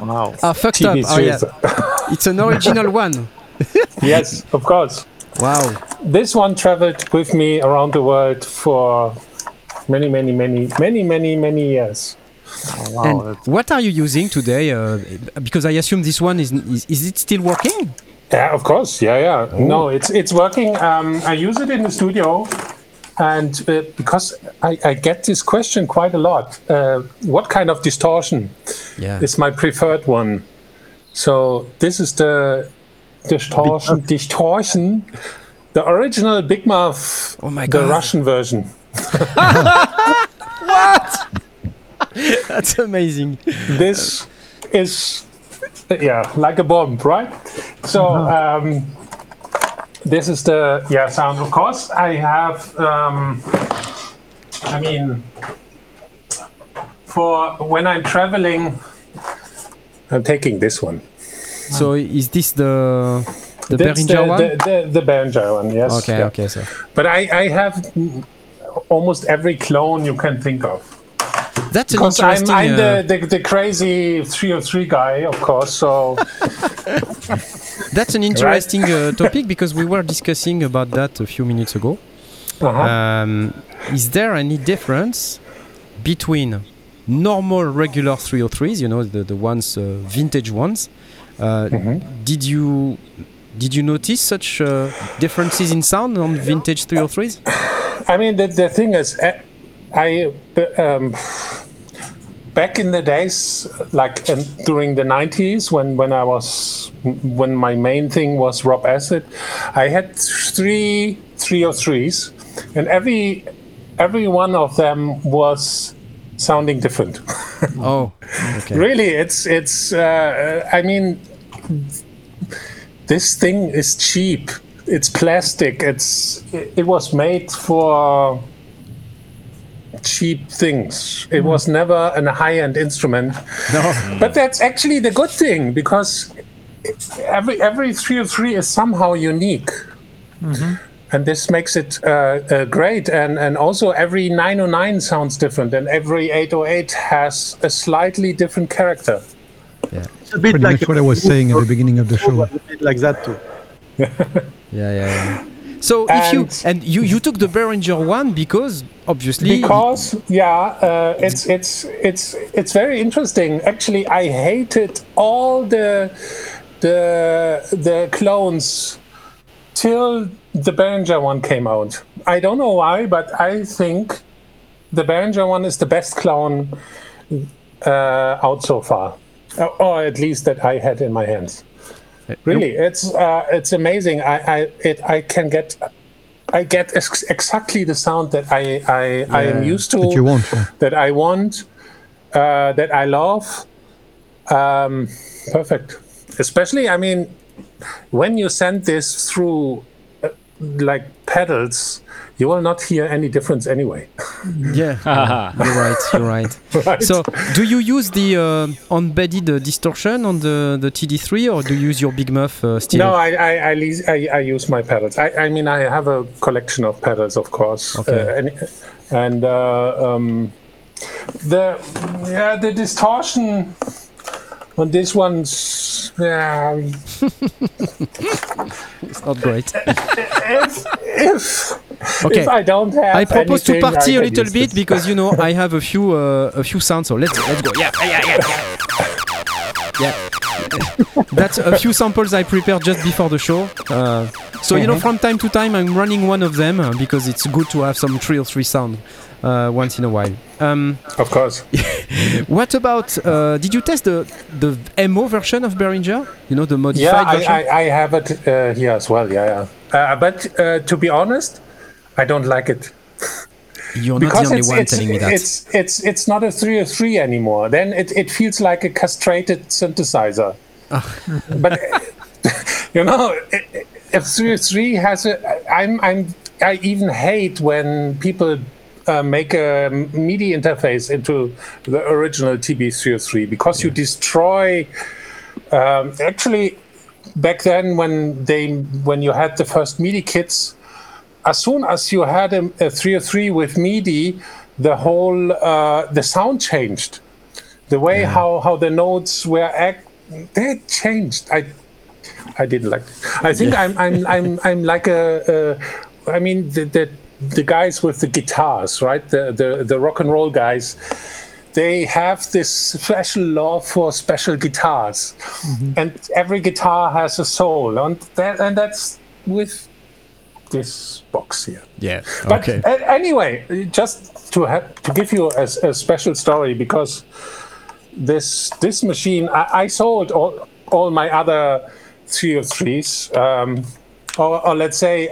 Wow. Fucked TB3. Up. Oh, yeah. It's an original one. Yes, of course. Wow. This one traveled with me around the world for many years. Oh, wow. And what are you using today? Because I assume this one is it still working? Yeah, of course. Yeah. Ooh. No, it's working. I use it in the studio. And because I get this question quite a lot, what kind of distortion is my preferred one? So this is the distortion, the original Big Muff, oh my God, the Russian version. What? That's amazing. This is, like a bomb, right? So. This is the sound. Of course, I have. I mean, for when I'm traveling, I'm taking this one. So is this the Behringer one? The Behringer one, yes. Okay, sir. But I have almost every clone you can think of. That's because I'm the crazy 303 guy, of course. So. That's an interesting topic because we were discussing about that a few minutes ago. Is there any difference between normal, regular 303s, you know, the ones, vintage ones? Did you notice such differences in sound on vintage 303s? I mean, the thing is, I back in the days, like during the 90s, when my main thing was Rob Acid, I had 303s, and every one of them was sounding different. Oh, okay. Really, it's. I mean, this thing is cheap. It's plastic. It was made for cheap things. It was never a high-end instrument. No. But that's actually the good thing, because every 303 is somehow unique. Mm-hmm. And this makes it great. And also every 909 sounds different, and every 808 has a slightly different character. Yeah. It's a bit like what I was saying at the beginning of the show. A bit like that too. Yeah. So if you took the Behringer one because it's very interesting. Actually, I hated all the clones till the Behringer one came out. I don't know why, but I think the Behringer one is the best clone out so far, or at least that I had in my hands. Really, it's amazing. I get exactly the sound that I am used to, that I want, that I love. Perfect. Especially, I mean, when you send this through like pedals, you will not hear any difference anyway. You're right. Right. So, do you use the unbodied distortion on the TD3, or do you use your Big Muff still? No, I use my pedals. I mean, I have a collection of pedals, of course. Okay. The distortion on this one's it's not great. Okay. If I don't have, I propose to party a little bit because you know I have a few sounds. So let's go. Yeah. That's a few samples I prepared just before the show. You know, from time to time I'm running one of them because it's good to have some 303 sound once in a while. Of course. What about? Did you test the MO version of Behringer? You know, the modified version. I have it here as well. But to be honest, I don't like it. You're not the only one telling me that. It's not a 303 anymore. Then it feels like a castrated synthesizer. But you know, a 303 has a. I even hate when people make a MIDI interface into the original TB-303 because you destroy. Actually, back then when you had the first MIDI kits, as soon as you had a 303 with MIDI, the whole the sound changed. The way how the notes were they changed. I didn't like it. I think I'm like a I mean the guys with the guitars, right? The rock and roll guys, they have this special love for special guitars, and every guitar has a soul, and that's with this box here. Yeah. But okay. Anyway, just to give you a special story, because this machine, I sold all my other 303s, or let's say.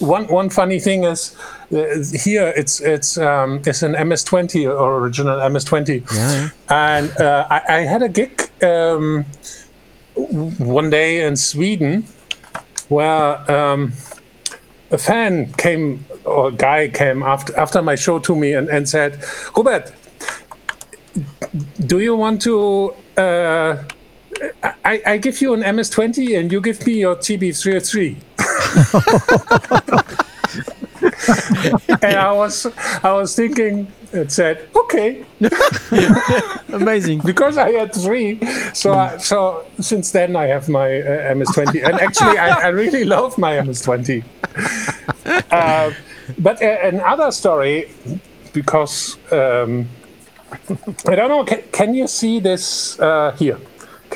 One funny thing is here it's an MS-20 or original MS-20, and I had a gig one day in Sweden where a fan came after my show to me and said, "Robert, do you want to? I give you an MS-20 and you give me your TB-303." And I was thinking, it said okay. Amazing. Because I had three, so since then I have my MS-20, and actually I really love my MS-20. But another story, because I don't know, can you see this here?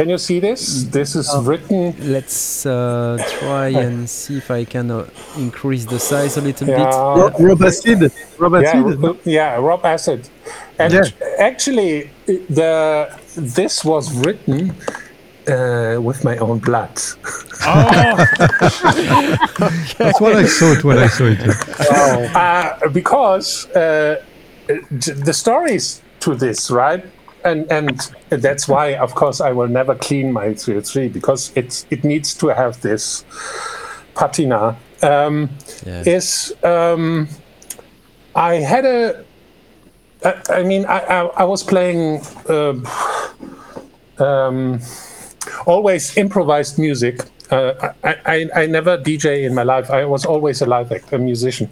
Can you see this? This is written. Let's try and see if I can increase the size a little bit. Rob acid. And actually, this was written with my own blood. That's what I thought when I saw it. Because the stories to this, right? And that's why, of course, I will never clean my 303 because it needs to have this patina. I had I was playing always improvised music. I never DJ in my life. I was always a live actor, a musician.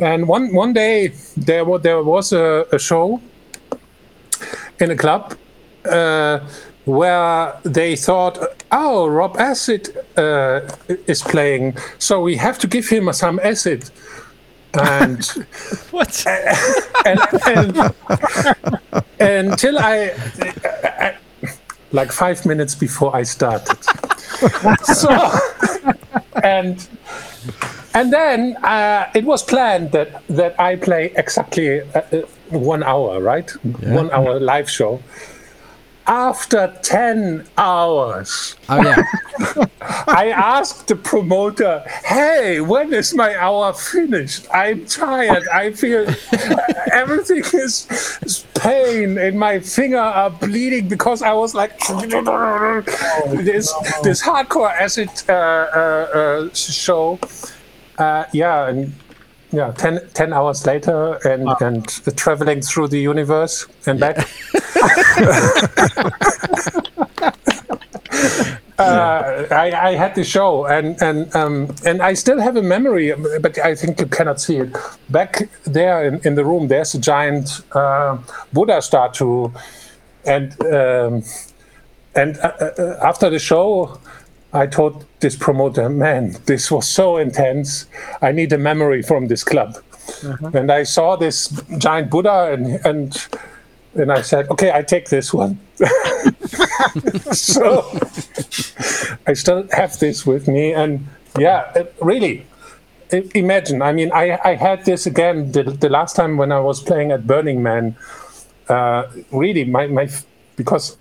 And one day there was a show in a club where they thought, Rob Acid is playing, so we have to give him some acid. And what? And until I like 5 minutes before I started. So and then it was planned that I play exactly 1 hour, right? Yeah. 1 hour live show. After 10 hours, oh, yeah. I asked the promoter, hey, when is my hour finished? I'm tired. I feel everything is pain and my fingers are bleeding because I was like this hardcore acid show. Yeah. And yeah, 10 hours later, and wow. And traveling through the universe and back. I had the show, and I still have a memory, but I think you cannot see it. Back there in the room, there's a giant Buddha statue, and after the show, I told this promoter, man, this was so intense. I need a memory from this club. Mm-hmm. And I saw this giant Buddha and I said, okay, I take this one. So I still have this with me. And yeah, really, imagine. I mean, I had this again the last time when I was playing at Burning Man. Really, my because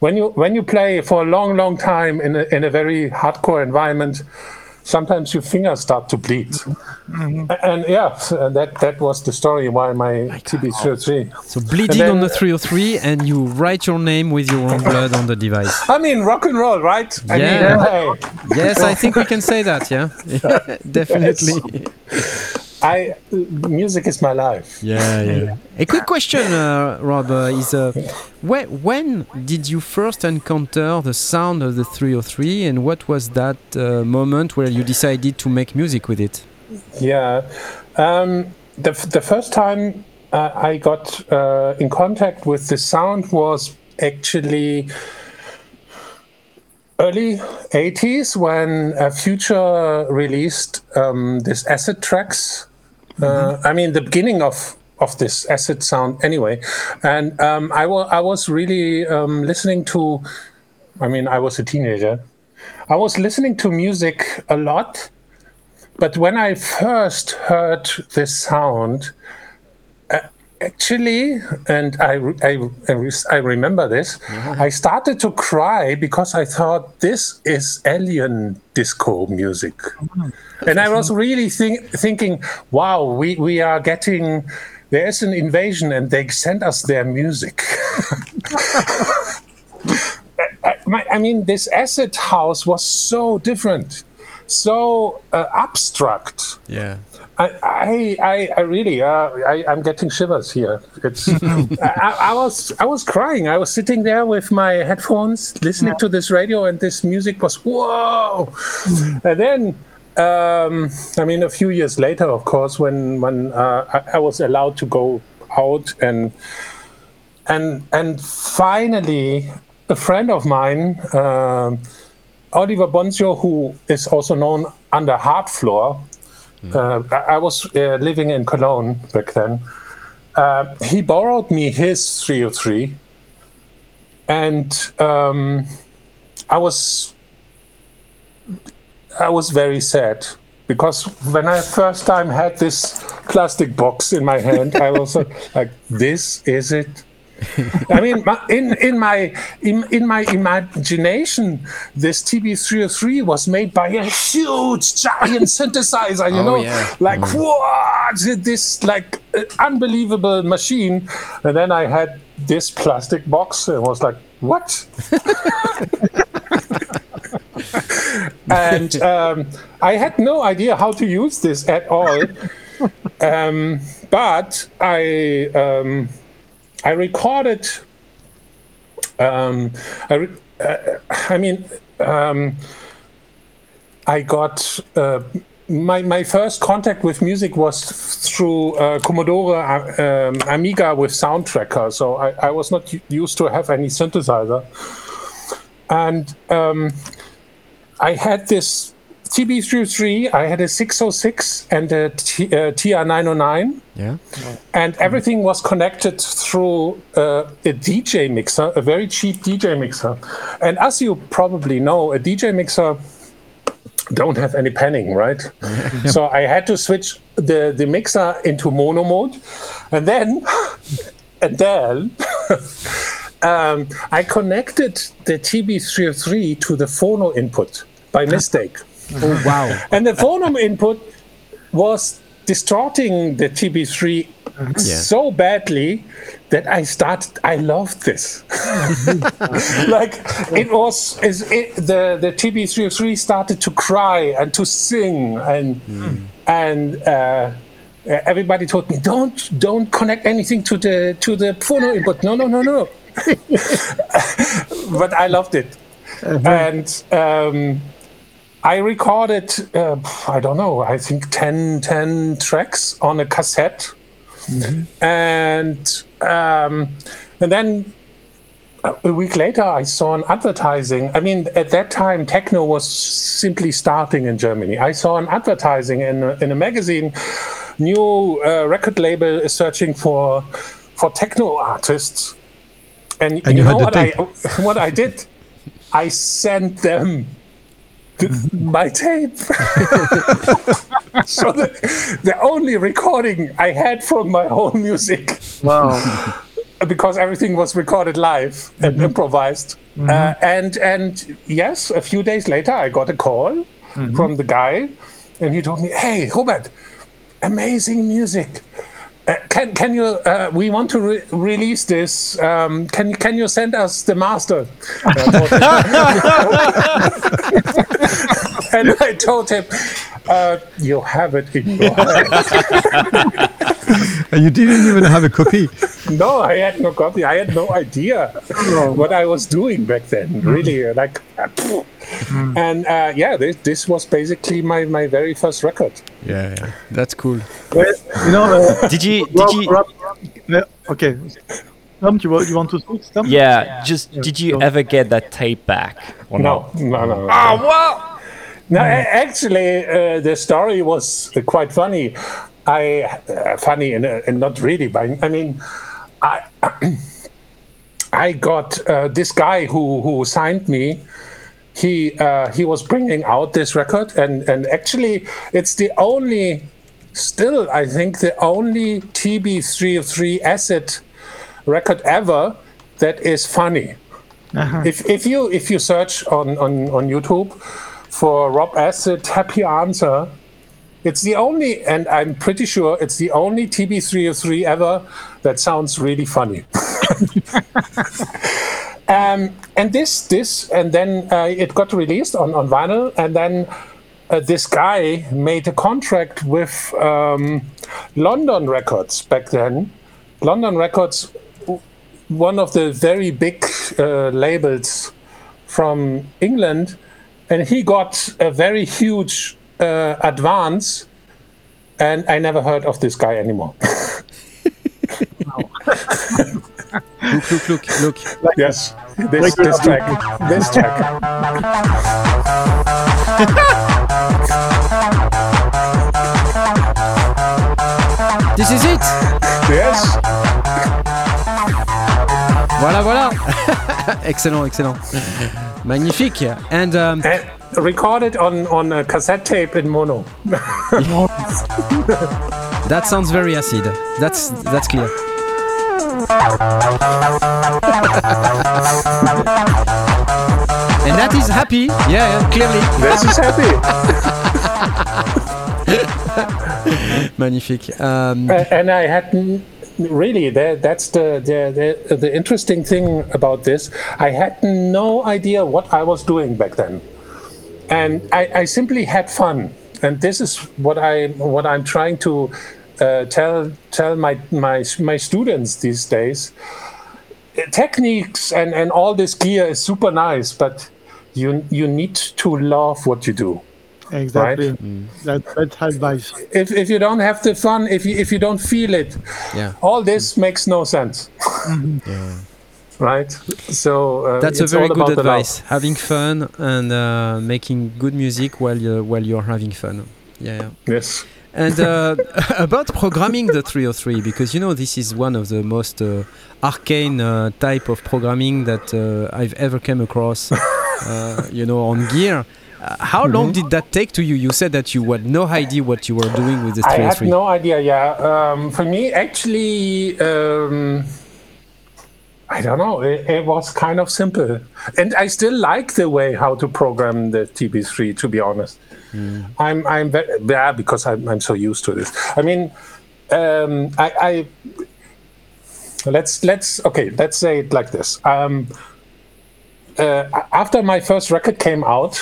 when you play for a long time in a very hardcore environment, sometimes your fingers start to bleed. Mm-hmm. And yeah, that was the story why my TB-303. So bleeding on the 303, and you write your name with your own blood on the device. I mean, rock and roll, right? Yeah. I mean, hey. Yes, I think we can say that. Yeah, definitely. Music is my life. Yeah. A quick question, Rob, is when did you first encounter the sound of the 303, and what was that moment where you decided to make music with it? Yeah, the first time I got in contact with the sound was actually early 80s when Future released this acid tracks. Mm-hmm. I mean, the beginning of this acid sound anyway. And I was really listening to, I mean, I was a teenager. I was listening to music a lot, but when I first heard this sound, actually, and I remember this, mm-hmm. I started to cry because I thought this is alien disco music. Mm-hmm. And I was really thinking, wow, we are getting, there is an invasion and they send us their music. I mean, this acid house was so different, so abstract. Yeah. I really, I'm getting shivers here. It's, I was crying. I was sitting there with my headphones, listening to this radio, and this music was whoa. And then, I mean, a few years later, of course, when I was allowed to go out, and finally, a friend of mine, Oliver Bonzio, who is also known under Hardfloor. I was living in Cologne back then. He borrowed me his 303, and I was very sad because when I first time had this plastic box in my hand, I was like, "This is it." I mean, in my imagination, this TB-303 was made by a huge giant synthesizer. You know, yeah. Like what? This like unbelievable machine, and then I had this plastic box and was like, what? And I had no idea how to use this at all, but I recorded. I got my first contact with music was through Commodore Amiga with Soundtracker. So I was not used to have any synthesizer, and I had this TB-303, I had a 606 and a TR-909. Yeah. And everything was connected through a DJ mixer, a very cheap DJ mixer. And as you probably know, a DJ mixer don't have any panning, right? Yep. So I had to switch the mixer into mono mode. And then, I connected the TB-303 to the phono input by mistake. Oh, wow. And the phono input was distorting the TB3 so badly that I loved this. Like it was, the TB303 started to cry and to sing, and everybody told me, don't connect anything to the phono input. No. But I loved it. And I recorded, I don't know, I think 10 tracks on a cassette. Mm-hmm. And then a week later, I saw an advertising. I mean, at that time, techno was simply starting in Germany. I saw an advertising in a magazine. New record label is searching for techno artists. And you know what I did? I sent them my tape. So the only recording I had from my own music. Wow. Because everything was recorded live and improvised. Mm-hmm. And yes, a few days later, I got a call from the guy, and he told me, "Hey, Robert, amazing music. Can you? We want to release this. Can you send us the master?" And I told him, "You have it in your hand." You didn't even have a copy. No, I had no copy. I had no idea what I was doing back then. Really, like, and this was basically my very first record. Yeah, yeah. That's cool. Well, you know, okay, Tom, you want to speak? Tom? Yeah. Just did you ever get that tape back? Or no. Oh, wow! No, actually, the story was quite funny. Funny and not really, but I mean, I got this guy who signed me. He was bringing out this record, and actually it's the only, still I think the only TB303 asset record ever that is funny. Uh-huh. If you search on YouTube for Rob Acid Happy Answer, it's the only, and I'm pretty sure it's the only TB303 ever that sounds really funny. And then it got released on vinyl, and then this guy made a contract with London Records back then. London Records, one of the very big labels from England, and he got a very huge advance, and I never heard of this guy anymore. Look. Like, yes, this track. This track. This is it. Yes. Voilà. excellent. Magnifique. And recorded on a cassette tape in mono. That sounds very acid. That's clear. And that is happy. Yeah, clearly. This is happy. Magnifique. And I hadn't really. That's the interesting thing about this. I had no idea what I was doing back then, and I simply had fun. And this is what I'm trying to tell my students these days. Techniques and all this gear is super nice, but you need to love what you do. Exactly. Right? That's advice. If you don't have the fun, if you don't feel it, all this makes no sense. Yeah. right? So that's a very good advice. Having fun and making good music while you're having fun. Yeah. Yes. And about programming the 303, because you know this is one of the most arcane type of programming that I've ever came across. You know, on gear. How long did that take to you? You said that you had no idea what you were doing with the 303. I had no idea, yeah. For me, actually, I don't know. It was kind of simple. And I still like the way how to program the TB3, to be honest. Mm. I'm so used to this. I mean, let's say it like this. After my first record came out,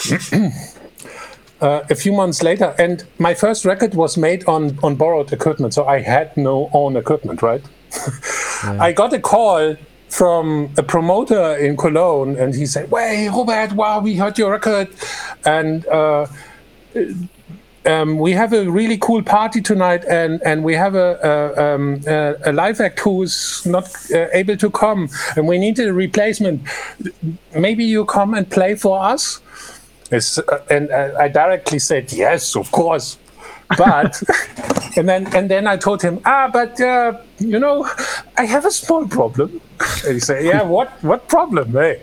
a few months later, and my first record was made on borrowed equipment, so I had no own equipment, right? Yeah. I got a call from a promoter in Cologne, and he said, "Wait, Robert, wow, we heard your record, and we have a really cool party tonight, and we have a live act who's not able to come, and we need a replacement. Maybe you come and play for us?" And I directly said, "Yes, of course." But and then I told him, but you know, I have a small problem. And he said, "Yeah, what problem, hey?"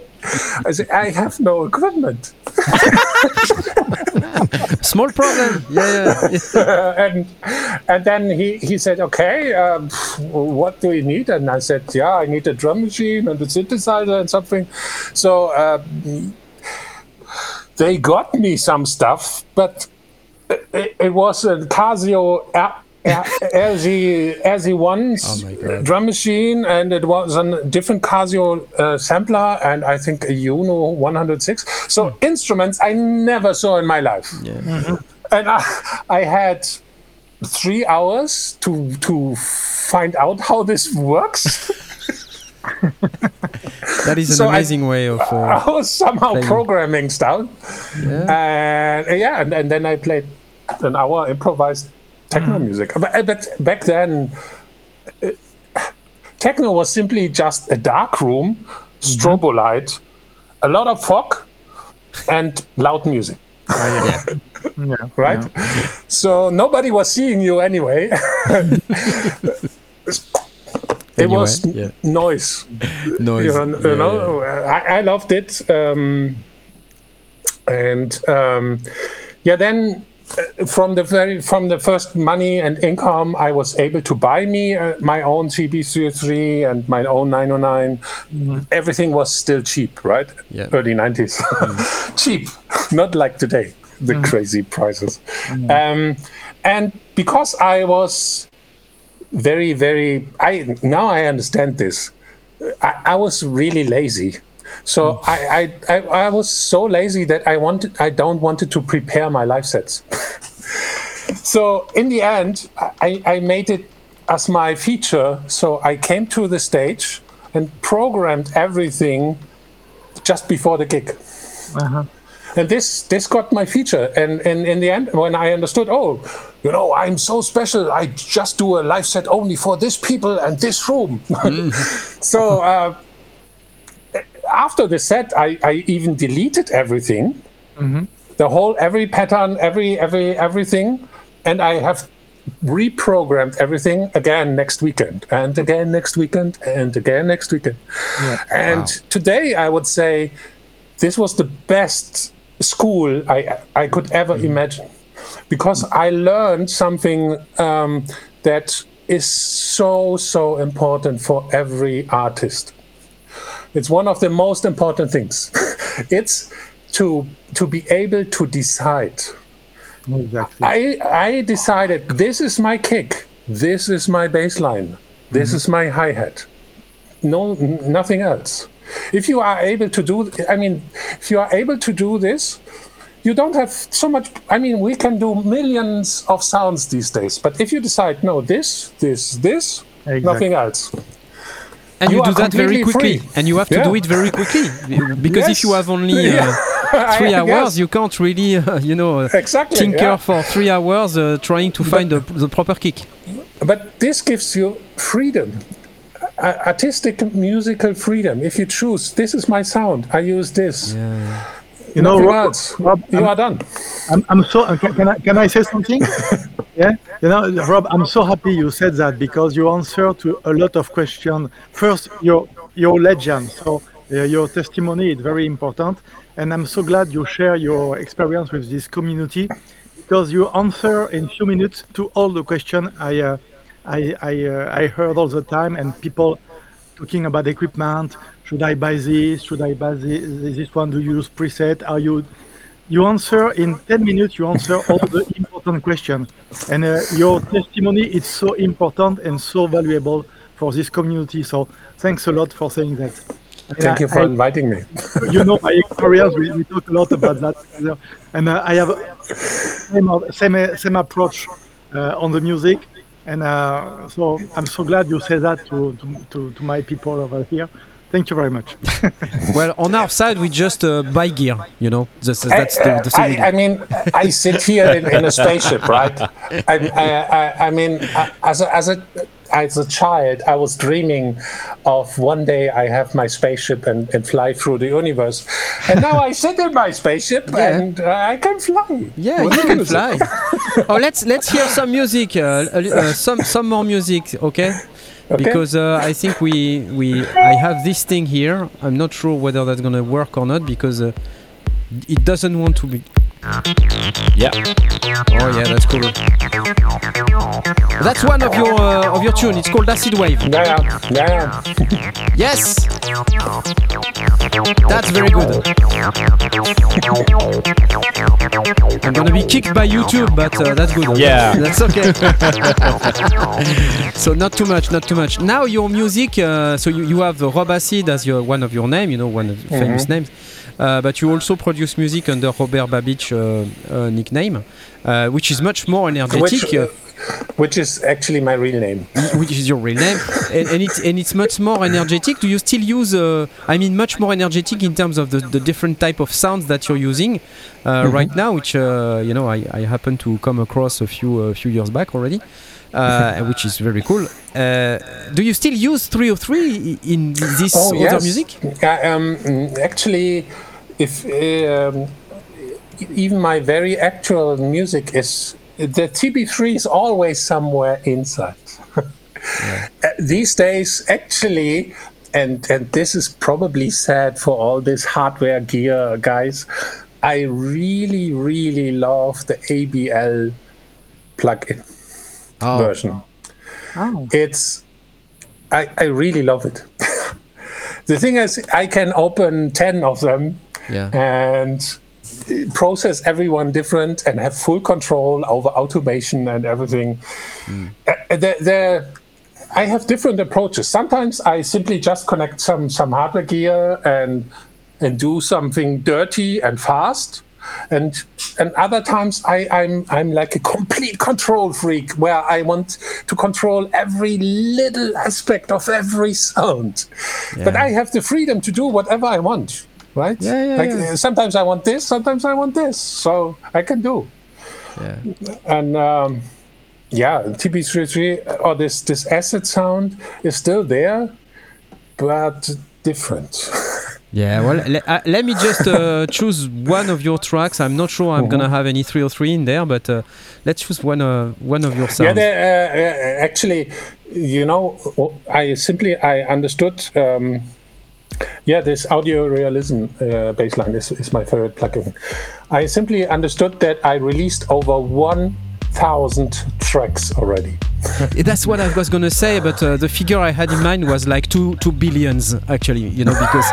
I said, "I have no equipment." Small problem. Yeah. And then he said, "Okay, what do you need?" And I said, "Yeah, I need a drum machine and a synthesizer and something." So they got me some stuff, but it was a Casio RG1 drum machine, and it was a different Casio sampler, and I think a Uno 106. So instruments I never saw in my life. Yeah. Mm-hmm. And I had 3 hours to find out how this works. That is an amazing way of. I was somehow programming stuff, and then I played an hour improvised techno music. But back then, techno was simply just a dark room, strobo light, a lot of fog, and loud music. Right? Yeah. So nobody was seeing you anyway. It was noise. You know, I loved it. Then from the first money and income, I was able to buy me my own TB-303 and my own 909. Mm-hmm. Everything was still cheap, right? Yeah. Early 90s. Mm-hmm. Cheap, not like today, the crazy prices. Mm-hmm. And because I was very, very, now I understand this. I was really lazy. So I was so lazy that I don't wanted to prepare my live sets. So in the end, I made it as my feature. So I came to the stage and programmed everything just before the gig. Uh-huh. And this got my feature. And in the end, when I understood, you know, I'm so special, I just do a live set only for this people and this room. So after the set, I even deleted everything, the whole, every pattern, everything. And I have reprogrammed everything again next weekend, and again next weekend, and again next weekend. Yeah. And today I would say this was the best school I could ever imagine, because I learned something that is so important for every artist. It's one of the most important things. It's to be able to decide. Exactly. I decided this is my kick, this is my bass line, this is my hi-hat, nothing else. If you are able to do, this, you don't have so much. I mean, we can do millions of sounds these days, but if you decide, no, this, exactly, nothing else. And you do that very quickly, and you have to do it very quickly, because if you have only 3 hours, you can't really, tinker for 3 hours trying to find the proper kick. But this gives you freedom. artistic musical freedom. If you choose, this is my sound, I use this. Yeah. You know, Rob, you are done. Can I say something? Yeah. You know, Rob, I'm so happy you said that, because you answer to a lot of questions. First, your legend. So your testimony is very important, and I'm so glad you share your experience with this community, because you answer in a few minutes to all the questions I heard all the time, and people talking about equipment. Should I buy this? Should I buy this one? Do you use preset? Are you? You answer in 10 minutes. You answer all the important questions, and your testimony is so important and so valuable for this community. So thanks a lot for saying that. Thank you for inviting me. You know, my experience. We talk a lot about that, and I have same approach on the music. And so I'm so glad you said that to my people over here. Thank you very much. Well, on our side, we just buy gear, you know. That's the thing. I mean, I sit here in a spaceship, right? I mean, as a child, I was dreaming of one day I have my spaceship and fly through the universe. And now I sit in my spaceship and I can fly. Yeah, you can fly. Oh, let's hear some music. Some more music, okay? Okay. Because I think I have this thing here. I'm not sure whether that's gonna work or not, because it doesn't want to be. Yeah. Oh yeah, that's cool. That's one of your tune. It's called Acid Wave. Yeah. Yeah. Yes. That's very good. I'm gonna be kicked by YouTube, but that's good. Yeah. That's okay. So not too much. Now your music. So you have Rob Acid as one of your name. You know, one of the famous names. But you also produce music under Robert Babicz nickname, which is much more energetic. Which is actually my real name. Which is your real name, and it's much more energetic. Do you still use? I mean, much more energetic in terms of the different type of sounds that you're using right now, which you know I happen to come across a few years back already. Which is very cool. Do you still use 303 in this other music? Actually, if even my very actual music is, the TB3 is always somewhere inside. Yeah. These days, actually, and this is probably sad for all this hardware gear guys, I really, really love the ABL plugin. Version. Oh. It's I really love it. The thing is, I can open 10 of them and process everyone different and have full control over automation and everything. I have different approaches. Sometimes I simply just connect some hardware gear and do something dirty and fast. And other times I'm like a complete control freak, where I want to control every little aspect of every sound. Yeah. But I have the freedom to do whatever I want, right? Yeah. Sometimes I want this, sometimes I want this, so I can do. Yeah. And TB-303 or this acid sound is still there, but different. Yeah, well, let me just choose one of your tracks. I'm not sure I'm gonna have any 303 in there, but let's choose one of your sounds. Yeah, actually, you know, I understood. This audio realism baseline is my favorite plugin. I simply understood that I released over 1,000 tracks already. That's what I was gonna say, but the figure I had in mind was like 2 billions actually, you know, because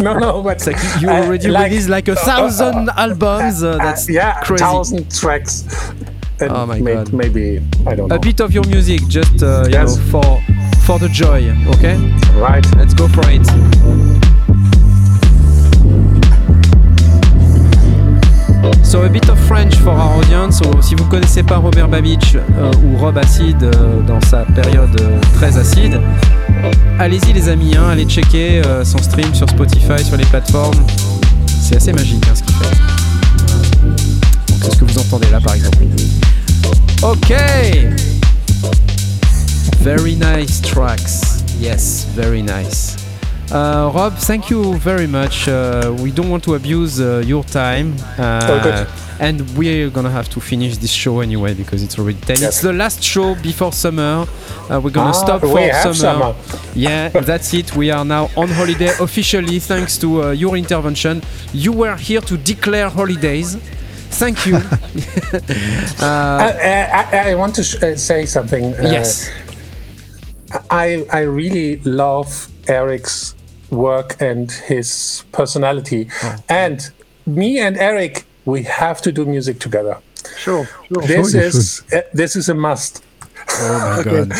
no, but like you already released like 1,000 albums. That's crazy. 1,000 tracks. Oh my god! Maybe I don't know. A bit of your music, just you know, for the joy. Okay. Right. Let's go for it. So a bit of French for our audience. So, si vous connaissez pas Robert Babicz ou Rob Acid dans sa période très acide, allez-y les amis, allez checker son stream sur Spotify, sur les plateformes. C'est assez magique ce qu'il fait. Donc, c'est ce que vous entendez là par exemple. Ok. Very nice tracks. Yes, very nice. Rob, thank you very much. We don't want to abuse your time. And we're going to have to finish this show anyway because it's already 10. Yes. It's the last show before summer. We're going to stop for summer. Yeah, that's it. We are now on holiday officially thanks to your intervention. You were here to declare holidays. Thank you. I want to say something. Yes. I really love Eric's work and his personality. Oh. And me and Eric, we have to do music together. Sure. This is a must. Oh my God.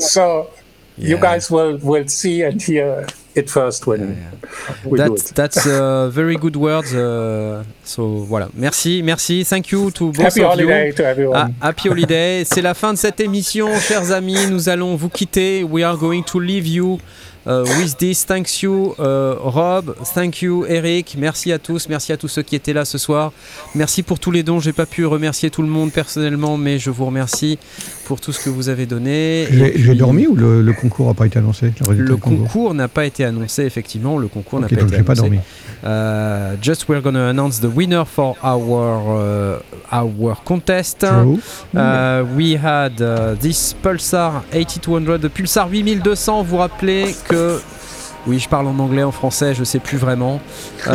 So you guys will see and hear it first when we do it. That's very good words. So voilà. Merci. Thank you to both of you. To everyone. Happy holiday. C'est la fin de cette émission, chers amis. Nous allons vous quitter. We are going to leave you. With this, thank you Rob, thank you Eric, merci à tous ceux qui étaient là ce soir, merci pour tous les dons, j'ai pas pu remercier tout le monde personnellement, mais je vous remercie pour tout ce que vous avez donné. J'ai dormi ou le concours n'a pas été annoncé? Le concours n'a pas été annoncé, effectivement, le concours n'a pas été annoncé. Pas dormi. Just we're gonna announce the winner for our contest. We had this Pulsar 8200, the Pulsar 8200, vous rappelez que... Oui, je parle en anglais, en français, je sais plus vraiment. On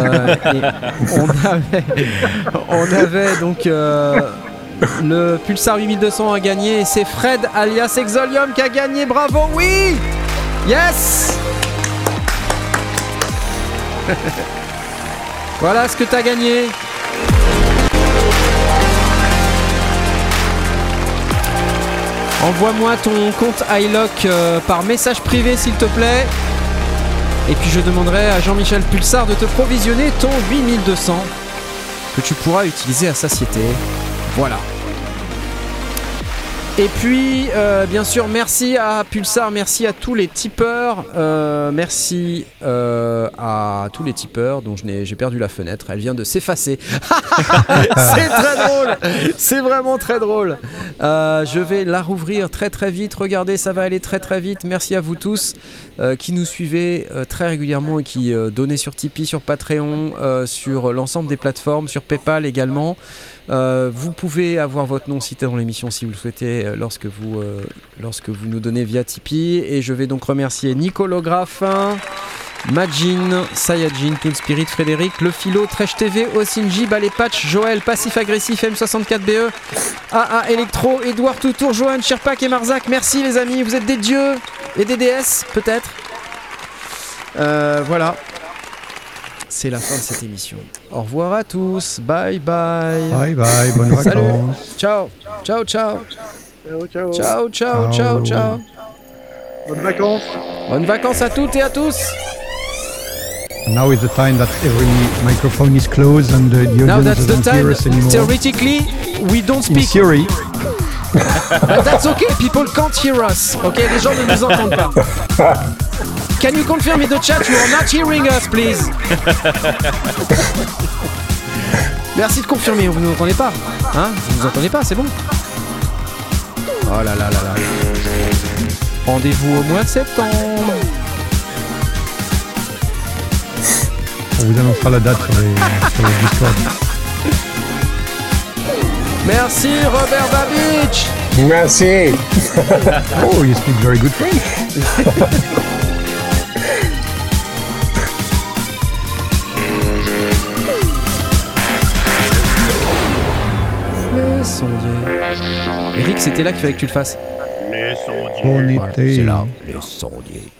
avait donc... le Pulsar 8200 a gagné et c'est Fred alias Exolium qui a gagné, bravo, oui! Yes! Voilà ce que t'as gagné. Envoie-moi ton compte iLock par message privé s'il te plaît. Et puis je demanderai à Jean-Michel Pulsar de te provisionner ton 8200 que tu pourras utiliser à satiété. Voilà. Et puis, bien sûr, merci à Pulsar, merci à tous les tipeurs, merci à tous les tipeurs dont j'ai perdu la fenêtre, elle vient de s'effacer. C'est très drôle, c'est vraiment très drôle. Je vais la rouvrir très très vite, regardez, ça va aller très très vite. Merci à vous tous qui nous suivez très régulièrement et qui donnez sur Tipeee, sur Patreon, sur l'ensemble des plateformes, sur PayPal également. Vous pouvez avoir votre nom cité dans l'émission si vous le souhaitez lorsque vous nous donnez via Tipeee. Et je vais donc remercier Nicolo Graffin, Majin, Sayajin, Toon Spirit, Frédéric, Le Philo, Trèche TV, Osinji, Ballet Patch, Joël, Passif Agressif, M64BE, AA Electro, Edouard Toutour, Johan, Sherpak et Marzac. Merci les amis, vous êtes des dieux et des déesses peut-être. Voilà. C'est la fin de cette émission. Au revoir à tous. Bye bye. Bye bye. Bonnes vacances. Ciao. Ciao, ciao. Ciao, ciao, ciao, ciao. Bonnes vacances. Bonnes vacances à toutes et à tous. Now is the time that every microphone is closed and the audience now that's the time. Theoretically, we don't speak. In theory. But that's okay. People can't hear us. Okay, les gens ne nous entendent pas. Can you confirm in the chat you are not hearing us, please? Merci de confirmer, vous ne nous entendez pas. Hein? Vous ne nous entendez pas, c'est bon. Oh là là là là. Rendez-vous au mois de septembre. On vous annoncera la date sur les Discord. Merci Robert Babicz. Merci. Oh, you speak very good French. Eric, c'était là qu'il fallait que tu le fasses. Les sondiers. On était là. Les sondiers.